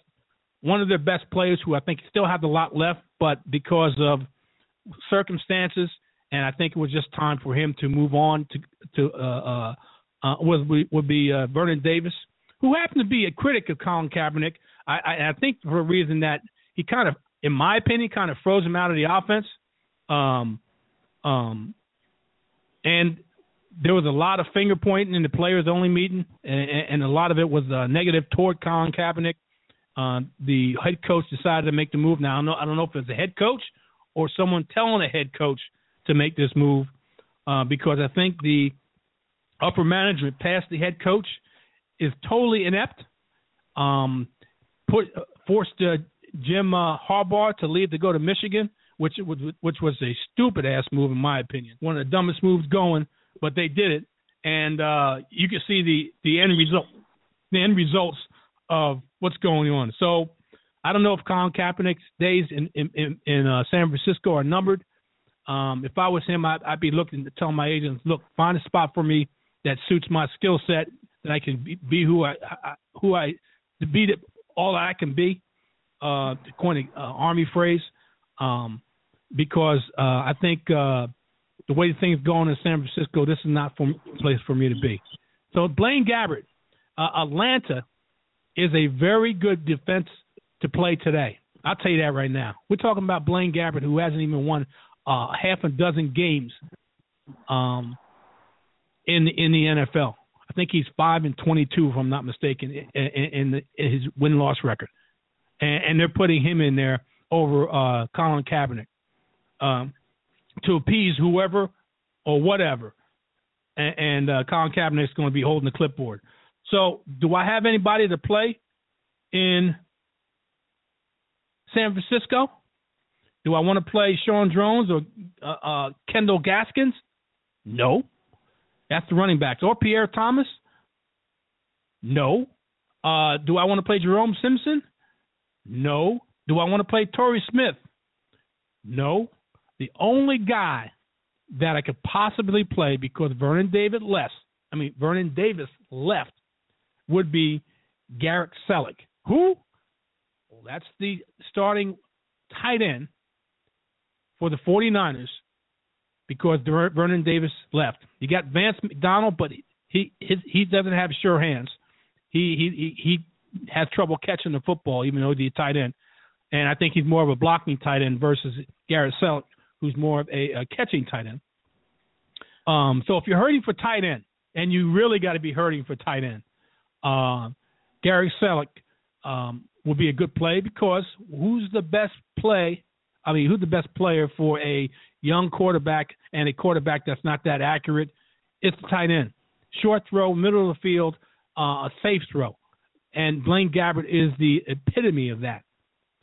one of their best players, who I think still have a lot left, but because of circumstances, and I think it was just time for him to move on to to uh, uh, uh, would be, would be uh, Vernon Davis, who happened to be a critic of Colin Kaepernick. I, I, I think for a reason that he kind of, in my opinion, kind of froze him out of the offense. Um, um, and there was a lot of finger pointing in the players only meeting, and, and a lot of it was uh, negative toward Colin Kaepernick. Uh, the head coach decided to make the move. Now, I don't know, I don't know if it's the head coach or someone telling a head coach to make this move, uh, because I think the upper management past the head coach is totally inept, um, put forced uh, Jim uh, Harbaugh to leave to go to Michigan, which was, which was a stupid-ass move in my opinion. One of the dumbest moves going, but they did it. And uh, you can see the, the end result, the end results of what's going on. So I don't know if Colin Kaepernick's days in in, in uh, San Francisco are numbered. Um, if I was him, I'd, I'd be looking to tell my agents, look, find a spot for me that suits my skill set, that I can be, be who I, I who I to be the, all I can be. Uh, to coin an uh, Army phrase, um, because uh, I think uh, the way things going in San Francisco, this is not for, place for me to be. So Blaine Gabbert, uh, Atlanta is a very good defense to play today. I'll tell you that right now. We're talking about Blaine Gabbert, who hasn't even won uh, half a dozen games um, in in the N F L. I think he's five and twenty-two, if I'm not mistaken, in, in, the, in his win-loss record, and, and they're putting him in there over uh, Colin Kaepernick um, to appease whoever or whatever. And, and uh, Colin Kaepernick's going to be holding the clipboard. So, do I have anybody to play in San Francisco? Do I want to play Sean Jones or uh, uh, Kendall Gaskins? No. That's the running backs. Or Pierre Thomas? No. Uh, do I want to play Jerome Simpson? No. Do I want to play Torrey Smith? No. The only guy that I could possibly play, because Vernon Davis left, I mean, Vernon Davis left, would be Garrett Selleck. Who? Well, that's the starting tight end for the 49ers because Vernon Davis left. You got Vance McDonald, but he he, he doesn't have sure hands. He, he he he has trouble catching the football, even though he's a tight end. And I think he's more of a blocking tight end versus Garrett Selleck, who's more of a, a catching tight end. Um, so if you're hurting for tight end, and you really got to be hurting for tight end, Uh, Garrett Selleck um, will be a good play, because who's the best play? I mean, who's the best player for a young quarterback and a quarterback that's not that accurate? It's the tight end. Short throw, middle of the field, uh, a safe throw. And Blaine Gabbert is the epitome of that.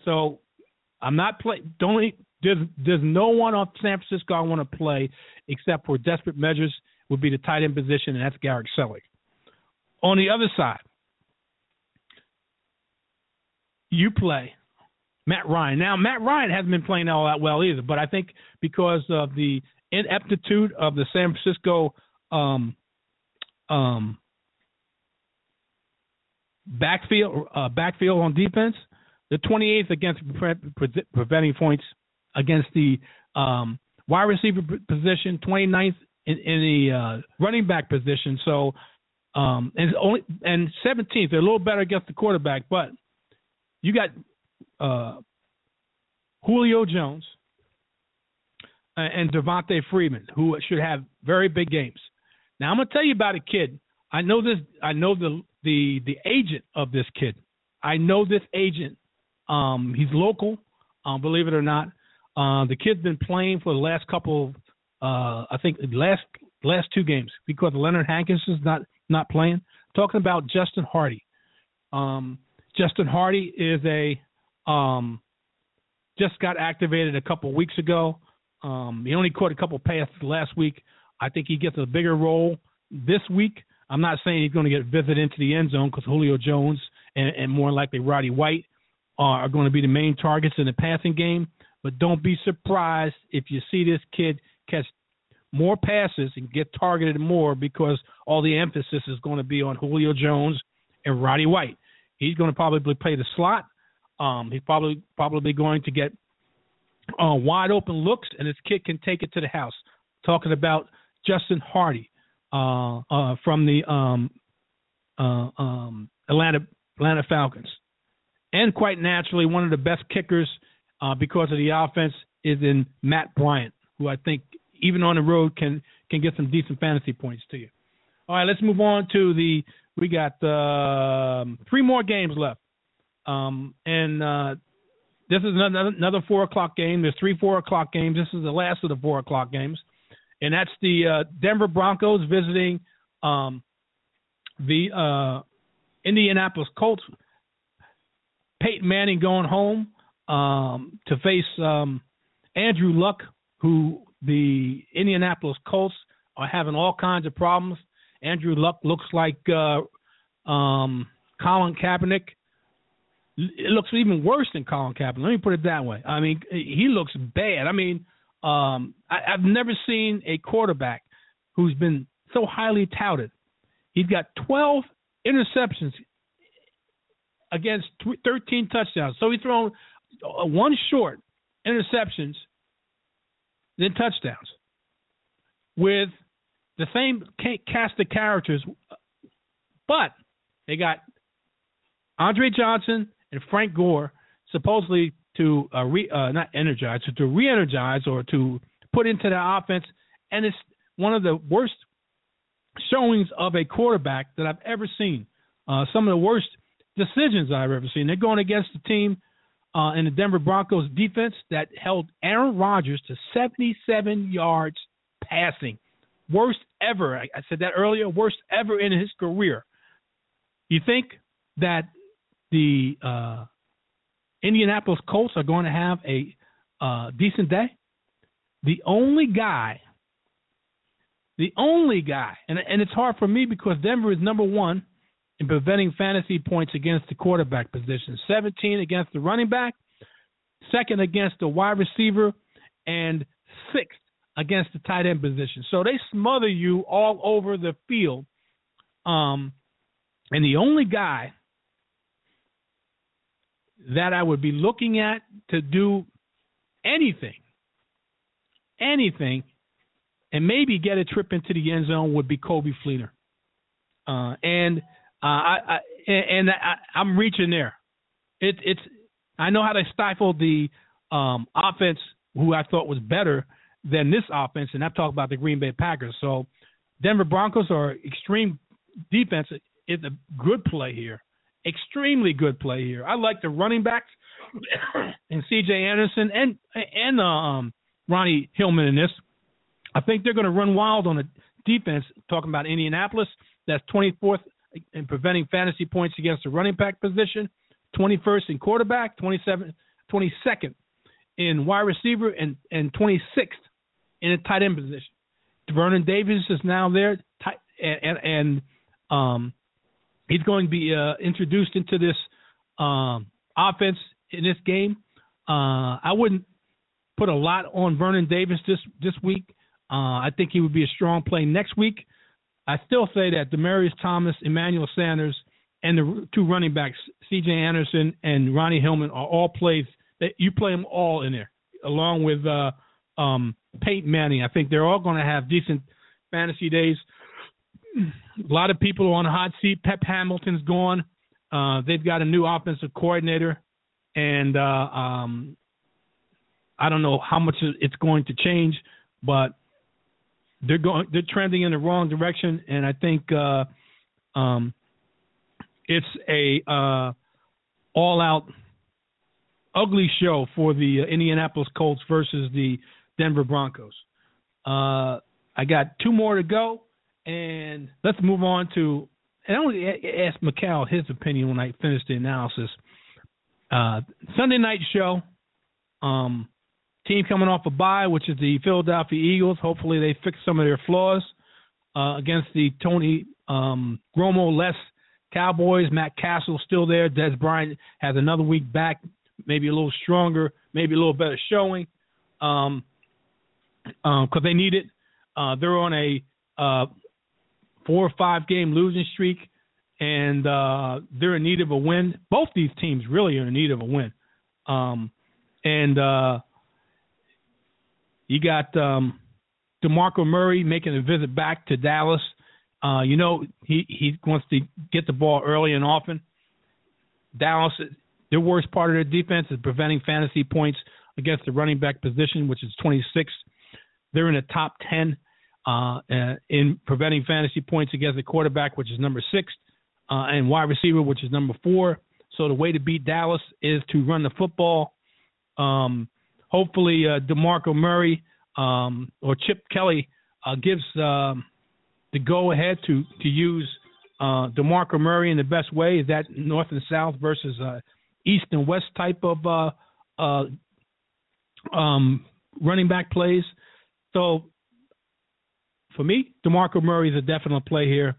So I'm not play. Don't there's, there's no one off San Francisco I want to play except for desperate measures would be the tight end position, and that's Garrett Selleck. On the other side, you play Matt Ryan. Now, Matt Ryan hasn't been playing all that well either, but I think because of the ineptitude of the San Francisco um, um, backfield uh, backfield on defense, they're twenty-eighth against pre- preventing points against the um, wide receiver position, twenty-ninth in, in the uh, running back position. So, Um, and only and seventeenth, they're a little better against the quarterback, but you got uh, Julio Jones and, and Devontae Freeman, who should have very big games. Now I'm going to tell you about a kid. I know this. I know the the the agent of this kid. I know this agent. Um, he's local, um, believe it or not. Uh, the kid's been playing for the last couple. Uh, I think last last two games because Leonard Hankinson's not. Not playing. I'm talking about Justin Hardy. Um, Justin Hardy is a um, just got activated a couple weeks ago. Um, he only caught a couple passes last week. I think he gets a bigger role this week. I'm not saying he's going to get visited into the end zone because Julio Jones and, and more likely Roddy White are, are going to be the main targets in the passing game. But don't be surprised if you see this kid catch more passes and get targeted more, because all the emphasis is going to be on Julio Jones and Roddy White. He's going to probably play the slot. Um, he's probably probably going to get uh, wide open looks, and this kid can take it to the house. Talking about Justin Hardy uh, uh, from the um, uh, um, Atlanta Atlanta Falcons, and quite naturally one of the best kickers uh, because of the offense is in Matt Bryant, who I think, even on the road, can can get some decent fantasy points to you. All right, let's move on to the – we got uh, three more games left. Um, and uh, this is another, another four o'clock game. There's three four o'clock games. This is the last of the four o'clock games, and that's the uh, Denver Broncos visiting um, the uh, Indianapolis Colts. Peyton Manning going home um, to face um, Andrew Luck, who the Indianapolis Colts are having all kinds of problems. Andrew Luck looks like uh, um, Colin Kaepernick. It looks even worse than Colin Kaepernick. Let me put it that way. I mean, he looks bad. I mean, um, I, I've never seen a quarterback who's been so highly touted. He's got twelve interceptions against thirteen touchdowns. So he's thrown one short interceptions, then touchdowns with the same cast of characters. But they got Andre Johnson and Frank Gore supposedly to uh, re, uh, not energize, to re-energize or to put into their offense. And it's one of the worst showings of a quarterback that I've ever seen. Uh, some of the worst decisions I've ever seen. They're going against the team uh, in the Denver Broncos defense that held Aaron Rodgers to seventy-seven yards passing. Worst ever. I, I said that earlier. Worst ever in his career. You think that the uh, Indianapolis Colts are going to have a uh, decent day? The only guy, the only guy, and, and it's hard for me because Denver is number one in preventing fantasy points against the quarterback position, seventeen against the running back, second against the wide receiver, and sixth against the tight end position. So they smother you all over the field. Um, and the only guy that I would be looking at to do anything, anything, and maybe get a trip into the end zone would be Kobe Fleener. Uh, and Uh, I, I and I, I'm reaching there. It, it's I know how they stifled the um, offense, who I thought was better than this offense, and I'm talking about the Green Bay Packers. So Denver Broncos are extreme defense. It's a good play here, extremely good play here. I like the running backs and C J Anderson and and um, Ronnie Hillman in this. I think they're going to run wild on the defense. Talking about Indianapolis, that's twenty-fourth. In preventing fantasy points against the running back position, twenty-first in quarterback, twenty-seventh, twenty-second in wide receiver, and, and twenty-sixth in the tight end position. Vernon Davis is now there, and, and um, he's going to be uh, introduced into this um, offense in this game. Uh, I wouldn't put a lot on Vernon Davis this, this week. Uh, I think he would be a strong play next week. I still say that Demaryius Thomas, Emmanuel Sanders, and the two running backs, C J Anderson and Ronnie Hillman, are all plays that you play them all in there, along with uh, um, Peyton Manning. I think they're all going to have decent fantasy days. A lot of people are on a hot seat. Pep Hamilton's gone. Uh, they've got a new offensive coordinator, and uh, um, I don't know how much it's going to change, but They're going. They're trending in the wrong direction, and I think uh, um, it's a uh, all-out ugly show for the Indianapolis Colts versus the Denver Broncos. Uh, I got two more to go, and let's move on to. And I want to ask Mikal his opinion when I finish the analysis. Uh, Sunday night show. Um, Team coming off a bye, which is the Philadelphia Eagles. Hopefully they fix some of their flaws uh, against the Tony um, Romo-less Cowboys. Matt Castle still there. Dez Bryant has another week back, maybe a little stronger, maybe a little better showing um, um, because they need it. Uh, they're on a uh, four or five game losing streak, and uh, they're in need of a win. Both these teams really are in need of a win. Um, and uh, You got um, DeMarco Murray making a visit back to Dallas. Uh, you know, he, he wants to get the ball early and often. Dallas, their worst part of their defense is preventing fantasy points against the running back position, which is twenty-sixth. They're in the top ten uh, in preventing fantasy points against the quarterback, which is number six, uh, and wide receiver, which is number four. So the way to beat Dallas is to run the football. Um, hopefully uh, DeMarco Murray um, or Chip Kelly uh, gives um, the go-ahead to, to use uh, DeMarco Murray in the best way. Is that north and south versus uh, east and west type of uh, uh, um, running back plays? So for me, DeMarco Murray is a definite play here.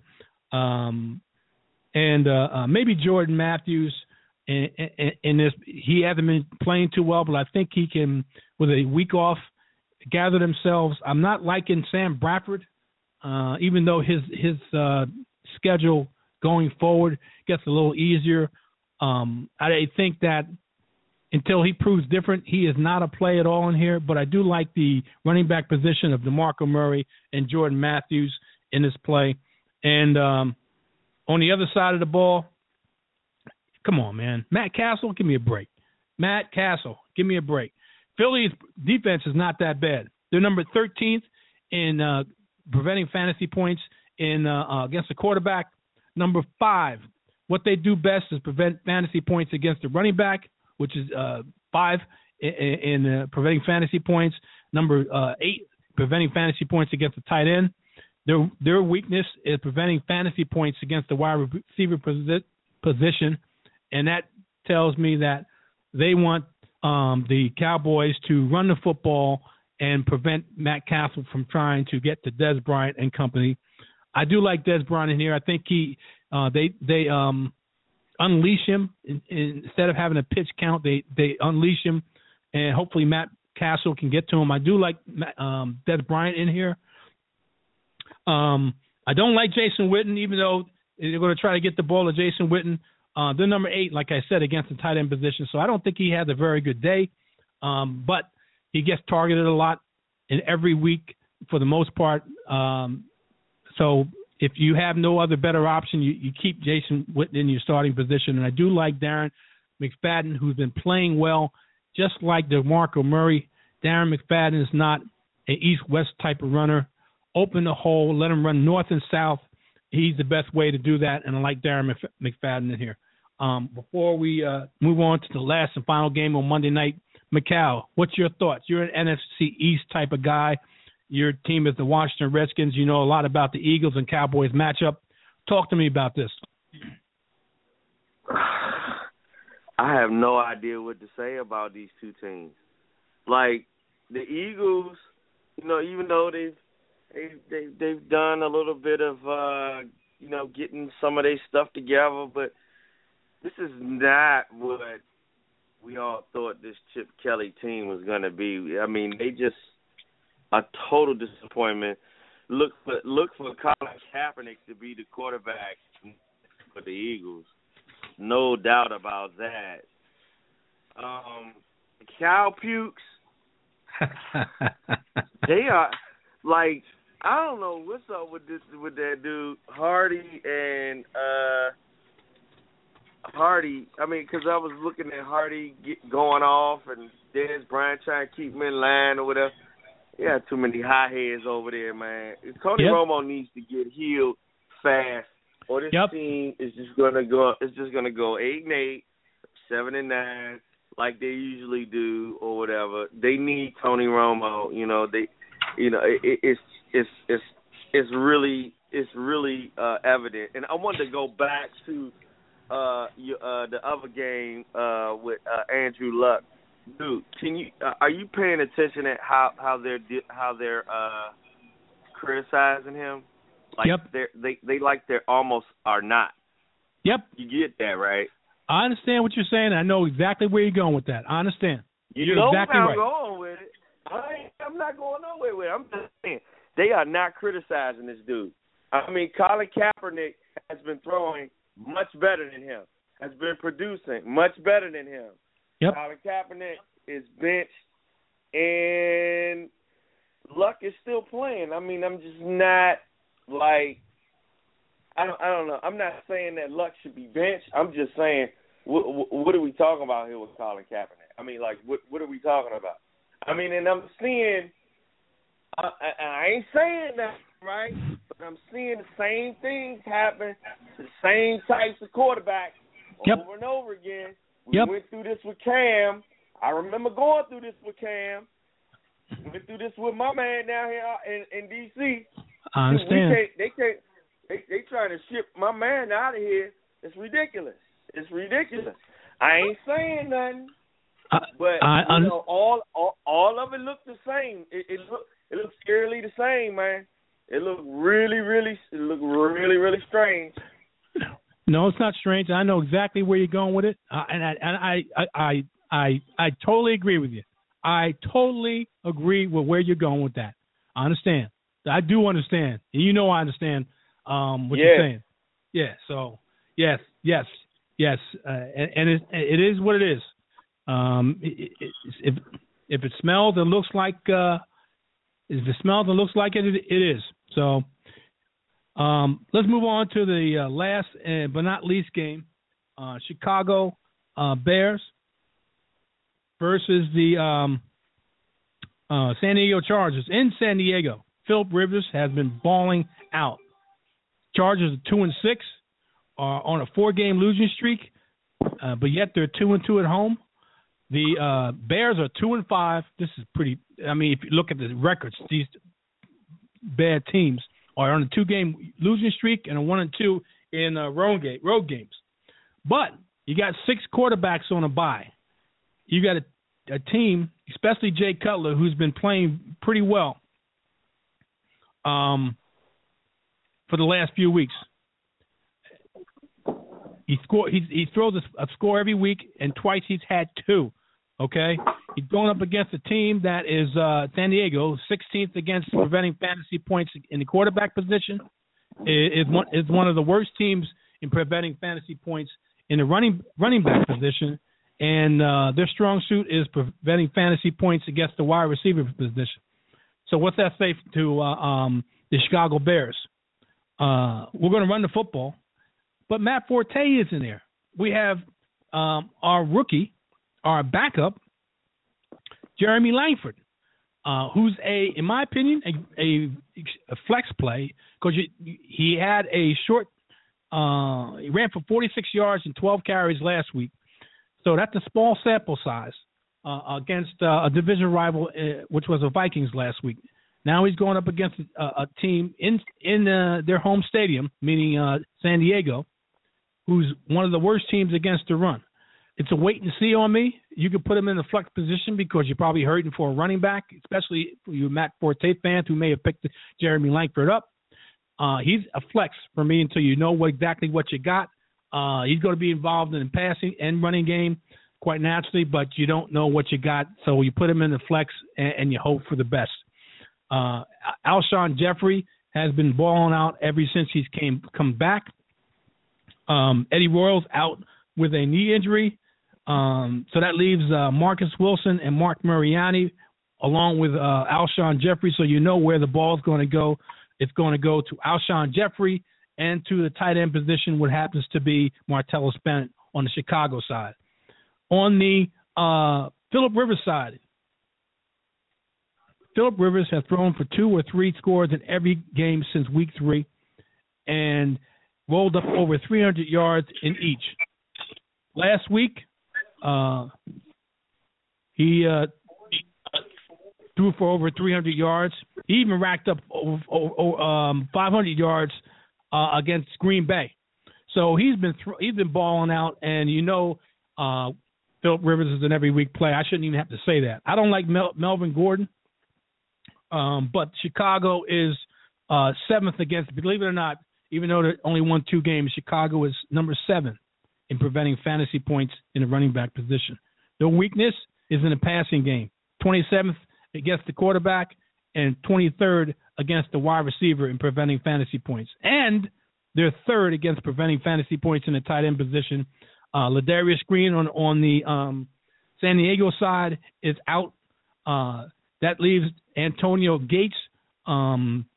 Um, and uh, uh, maybe Jordan Matthews. In, in, in this, he hasn't been playing too well, but I think he can, with a week off, gather themselves. I'm not liking Sam Bradford, uh, even though his his uh, schedule going forward gets a little easier. Um, I think that until he proves different, he is not a play at all in here. But I do like the running back position of DeMarco Murray and Jordan Matthews in this play. And um, on the other side of the ball, come on, man. Matt Castle, give me a break. Matt Castle, give me a break. Philly's defense is not that bad. They're number thirteenth in uh, preventing fantasy points in uh, uh, against the quarterback. Number five, what they do best is prevent fantasy points against the running back, which is uh, five in, in uh, preventing fantasy points. Number uh, eight, preventing fantasy points against the tight end. Their their weakness is preventing fantasy points against the wide receiver posi- position. And that tells me that they want um, the Cowboys to run the football and prevent Matt Castle from trying to get to Dez Bryant and company. I do like Dez Bryant in here. I think he uh, they they um, unleash him in, in, instead of having a pitch count. They they unleash him, and hopefully Matt Castle can get to him. I do like um, Dez Bryant in here. Um, I don't like Jason Witten, even though they're going to try to get the ball to Jason Witten. Uh, they're number eight, like I said, against the tight end position. So I don't think he has a very good day, um, but he gets targeted a lot in every week for the most part. Um, so if you have no other better option, you, you keep Jason Witten in your starting position. And I do like Darren McFadden, who's been playing well, just like DeMarco Murray. Darren McFadden is not an east-west type of runner. Open the hole, let him run north and south. He's the best way to do that, and I like Darren McFadden in here. Um, before we uh, move on to the last and final game on Monday night, Macau, what's your thoughts? You're an N F C East type of guy. Your team is the Washington Redskins. You know a lot about the Eagles and Cowboys matchup. Talk to me about this. I have no idea what to say about these two teams. Like, the Eagles, you know, even though they've They, they, they've done a little bit of, uh, you know, getting some of their stuff together, but this is not what we all thought this Chip Kelly team was going to be. I mean, they just a total disappointment. Look for, look for Colin Kaepernick to be the quarterback for the Eagles. No doubt about that. Um, Cal Pukes, they are, like, I don't know what's up with this with that dude Hardy and uh, Hardy. I mean, because I was looking at Hardy get going off and Dez Bryant trying to keep him in line or whatever. Yeah, too many high heads over there, man. Tony yep. Romo needs to get healed fast, or this yep. team is just gonna go. It's just gonna go eight and eight, seven and nine, like they usually do, or whatever. They need Tony Romo. You know they. You know, it, it's it's it's it's really it's really uh, evident. And I wanted to go back to uh, your, uh, the other game uh, with uh, Andrew Luck. Dude, can you uh, are you paying attention at how, how they're how they're uh, criticizing him? Like yep. they they like they're almost are not. Yep. You get that right. I understand what you're saying. I know exactly where you're going with that. I understand. You you're know exactly where I'm right. going with it. I I'm not going nowhere with it. I'm just saying they are not criticizing this dude. I mean, Colin Kaepernick has been throwing much better than him, has been producing much better than him. Yep. Colin Kaepernick is benched, and Luck is still playing. I mean, I'm just not like I don't I don't know. I'm not saying that Luck should be benched. I'm just saying what, what are we talking about here with Colin Kaepernick? I mean, like what what are we talking about? I mean, and I'm seeing, I, I, I ain't saying that, right? But I'm seeing the same things happen to the same types of quarterbacks yep. over and over again. We yep. went through this with Cam. I remember going through this with Cam. Went through this with my man down here in, in D C. I understand. Can't, they can't. They they trying to ship my man out of here. It's ridiculous. It's ridiculous. I ain't saying nothing. I, but I, I, you know, all, all all of it looked the same. It, it looked it looked scarily the same, man. It looked really, really, it looked really, really strange. No, it's not strange. I know exactly where you're going with it, uh, and I and I, I I I I totally agree with you. I totally agree with where you're going with that. I understand. I do understand. You know, I understand um, what yeah. you're saying. Yeah. So yes, yes, yes, uh, and, and it, it is what it is. Um, it, it, if if it smells, it looks like uh, if it smells, it looks like it. It, it is. So um, let's move on to the uh, last uh, but not least game: uh, Chicago uh, Bears versus the um, uh, San Diego Chargers in San Diego. Philip Rivers has been balling out. Chargers are two and six, are on a four-game losing streak, uh, but yet they're two and two at home. The uh, Bears are two and five. This is pretty. I mean, if you look at the records, these bad teams are on a two-game losing streak and a one and two in uh, road game, road games. But you got six quarterbacks on a bye. You got a, a team, especially Jay Cutler, who's been playing pretty well um, for the last few weeks. He score. He, he throws a, a score every week, and twice he's had two. Okay, he's going up against a team that is uh, San Diego, sixteenth against preventing fantasy points in the quarterback position. It, it one, it's one of the worst teams in preventing fantasy points in the running running back position, and uh, their strong suit is preventing fantasy points against the wide receiver position. So what's that say to uh, um, the Chicago Bears? Uh, we're going to run the football, but Matt Forte is in there. We have um, our rookie, our backup, Jeremy Langford, uh, who's a, in my opinion, a, a, a flex play because he had a short. Uh, he ran for forty-six yards and twelve carries last week, so that's a small sample size uh, against uh, a division rival, uh, which was the Vikings last week. Now he's going up against a, a team in in uh, their home stadium, meaning uh, San Diego, who's one of the worst teams against the run. It's a wait and see on me. You could put him in the flex position because you're probably hurting for a running back, especially you Matt Forte fans who may have picked Jeremy Langford up. Uh, he's a flex for me until you know what, exactly what you got. Uh, he's going to be involved in the passing and running game quite naturally, but you don't know what you got, so you put him in the flex and, and you hope for the best. Uh, Alshon Jeffrey has been balling out ever since he's came come back. Um, Eddie Royal's out with a knee injury. Um, so that leaves uh, Marcus Wilson and Mark Mariani along with uh, Alshon Jeffrey. So you know where the ball is going to go. It's going to go to Alshon Jeffrey and to the tight end position, what happens to be Martellus Bennett on the Chicago side. On the uh, Phillip Rivers side, Phillip Rivers has thrown for two or three scores in every game since week three and rolled up over three hundred yards in each. Last week, uh, he uh, threw for over three hundred yards. He even racked up over, over, um, five hundred yards uh, against Green Bay. So he's been th- he's been balling out, and you know uh, Phillip Rivers is an every-week play. I shouldn't even have to say that. I don't like Mel- Melvin Gordon. Um, but Chicago is uh, seventh against, believe it or not, even though they only won two games, Chicago is number seven in preventing fantasy points in the running back position. Their weakness is in the passing game, twenty-seventh against the quarterback and twenty-third against the wide receiver in preventing fantasy points. And they're third against preventing fantasy points in the tight end position. Uh, Ladarius Green on, on the um, San Diego side is out. Uh, that leaves Antonio Gates, um,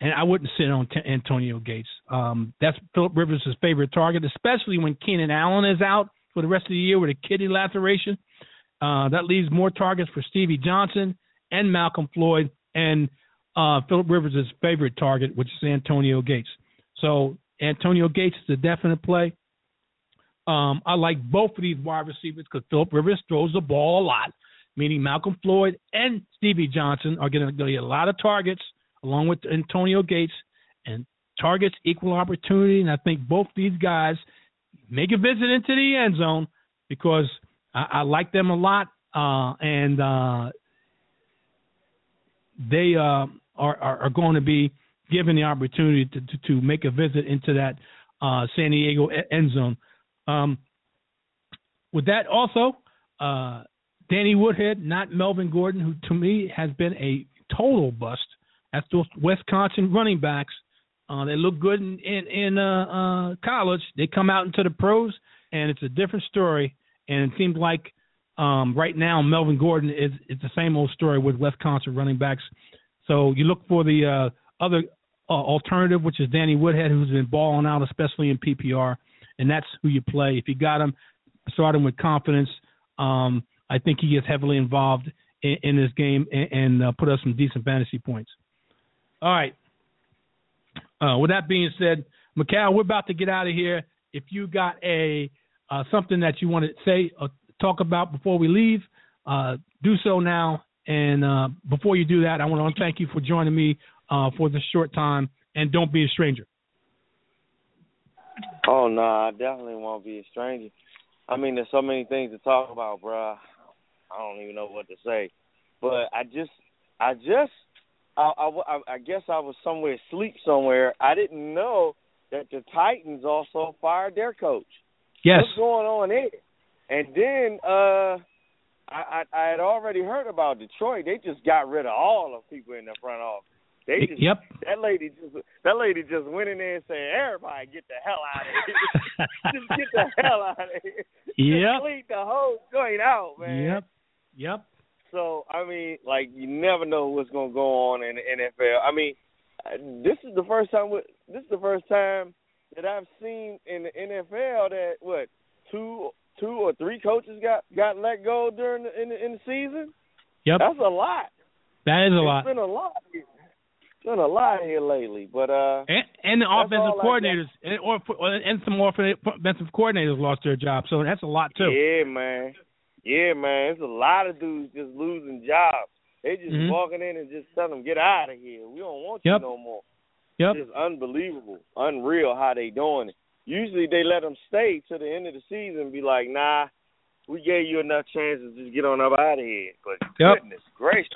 and I wouldn't sit on t- Antonio Gates. Um, that's Phillip Rivers' favorite target, especially when Keenan Allen is out for the rest of the year with a kidney laceration. Uh, that leaves more targets for Stevie Johnson and Malcolm Floyd and uh, Phillip Rivers' favorite target, which is Antonio Gates. So Antonio Gates is a definite play. Um, I like both of these wide receivers because Phillip Rivers throws the ball a lot, meaning Malcolm Floyd and Stevie Johnson are going to get a lot of targets along with Antonio Gates, and targets equal opportunity. And I think both these guys make a visit into the end zone because I, I like them a lot. Uh, and uh, they uh, are, are, are going to be given the opportunity to, to, to make a visit into that uh, San Diego end zone. Um, with that also, uh, Danny Woodhead, not Melvin Gordon, who to me has been a total bust. That's those Wisconsin running backs. Uh, they look good in, in, in uh, uh, college. They come out into the pros, and it's a different story. And it seems like um, right now Melvin Gordon is it's the same old story with Wisconsin running backs. So you look for the uh, other uh, alternative, which is Danny Woodhead, who's been balling out, especially in P P R. And that's who you play. If you got him, start him with confidence. Um, I think he gets heavily involved in, in this game and, and uh, put up some decent fantasy points. All right. Uh, with that being said, Mikal, we're about to get out of here. If you got a uh, something that you want to say or talk about before we leave, uh, do so now. And uh, before you do that, I want to thank you for joining me uh, for this short time. And don't be a stranger. Oh, no, nah, I definitely won't be a stranger. I mean, there's so many things to talk about, bro. I don't even know what to say. But I just, I just, I, I, I guess I was somewhere asleep somewhere. I didn't know that the Titans also fired their coach. Yes. What's going on there? And then uh, I, I, I had already heard about Detroit. They just got rid of all the people in the front office. They just, yep. That lady just that lady just went in there and said, "Everybody, get the hell out of here! Just get the hell out of here! Yep. Just clean the whole joint out, man." Yep. Yep. So I mean, like you never know what's gonna go on in the N F L. I mean, this is the first time. This is the first time that I've seen in the N F L that what two two or three coaches got, got let go during the, in the in the season. Yep. That's a lot. That is a it's lot. It's been a lot. Done a lot here lately, but uh, and, and the offensive coordinators and or and some offensive coordinators lost their jobs, so that's a lot too. Yeah, man. Yeah, man. It's a lot of dudes just losing jobs. They just mm-hmm. walking in and just telling them, "Get out of here. We don't want yep. you no more." Yep. It's just unbelievable, unreal how they doing it. Usually they let them stay to the end of the season and be like, "Nah, we gave you enough chances. Just get on up out of here." But yep. goodness gracious.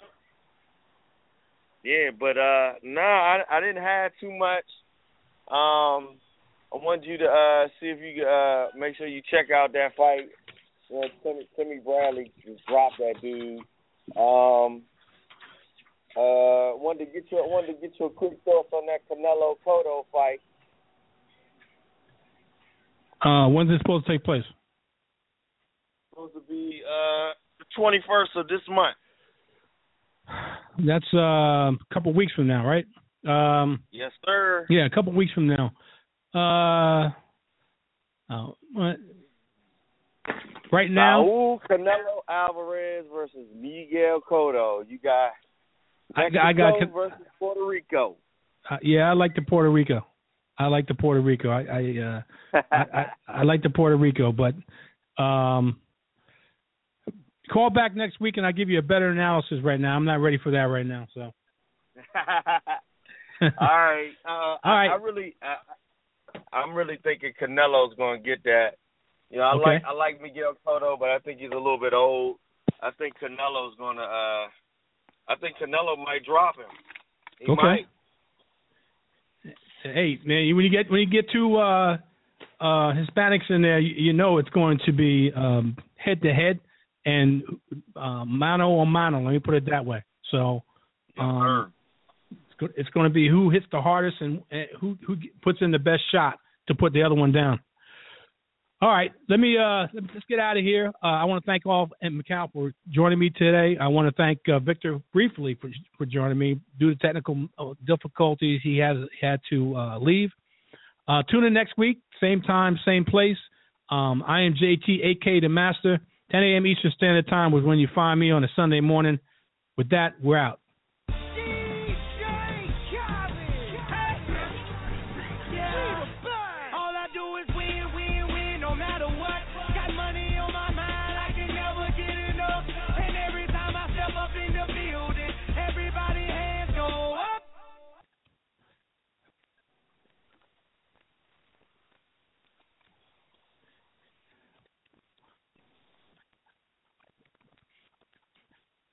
Yeah, but uh, no, nah, I, I didn't have too much. Um, I wanted you to uh, see if you uh make sure you check out that fight. You know, Timmy, Timmy Bradley just dropped that dude. Um, uh, wanted to get you, wanted to get you a quick thoughts on that Canelo Cotto fight. Uh, when's it supposed to take place? It's supposed to be uh the twenty-first of this month. That's uh, a couple weeks from now, right? Um, yes, sir. Yeah, a couple weeks from now. Uh, oh, what? Right now, Raul Canelo Alvarez versus Miguel Cotto. You got Mexico I got, I got versus Puerto Rico. Uh, yeah, I like the Puerto Rico. I like the Puerto Rico. I I, uh, I, I, I like the Puerto Rico, but. Um, Call back next week and I'll give you a better analysis right now. I'm not ready for that right now. So, all right, uh, all right. I, I really, I, I'm really thinking Canelo's going to get that. You know, I okay. like I like Miguel Cotto, but I think he's a little bit old. I think Canelo's going to. Uh, I think Canelo might drop him. He okay. might. Hey man, when you get when you get to uh, uh, Hispanics in there, you, you know it's going to be um, head to head. And uh, mano a mano, let me put it that way. So um, it's, it's going to be who hits the hardest and, and who, who puts in the best shot to put the other one down. All right, let me uh, let's get out of here. Uh, I want to thank all and Mikal for joining me today. I want to thank uh, Victor briefly for for joining me due to technical difficulties. He has had to uh, leave. Uh, tune in next week, same time, same place. Um, I am J T, A K the Master. ten a.m. Eastern Standard Time was when you find me on a Sunday morning. With that, we're out.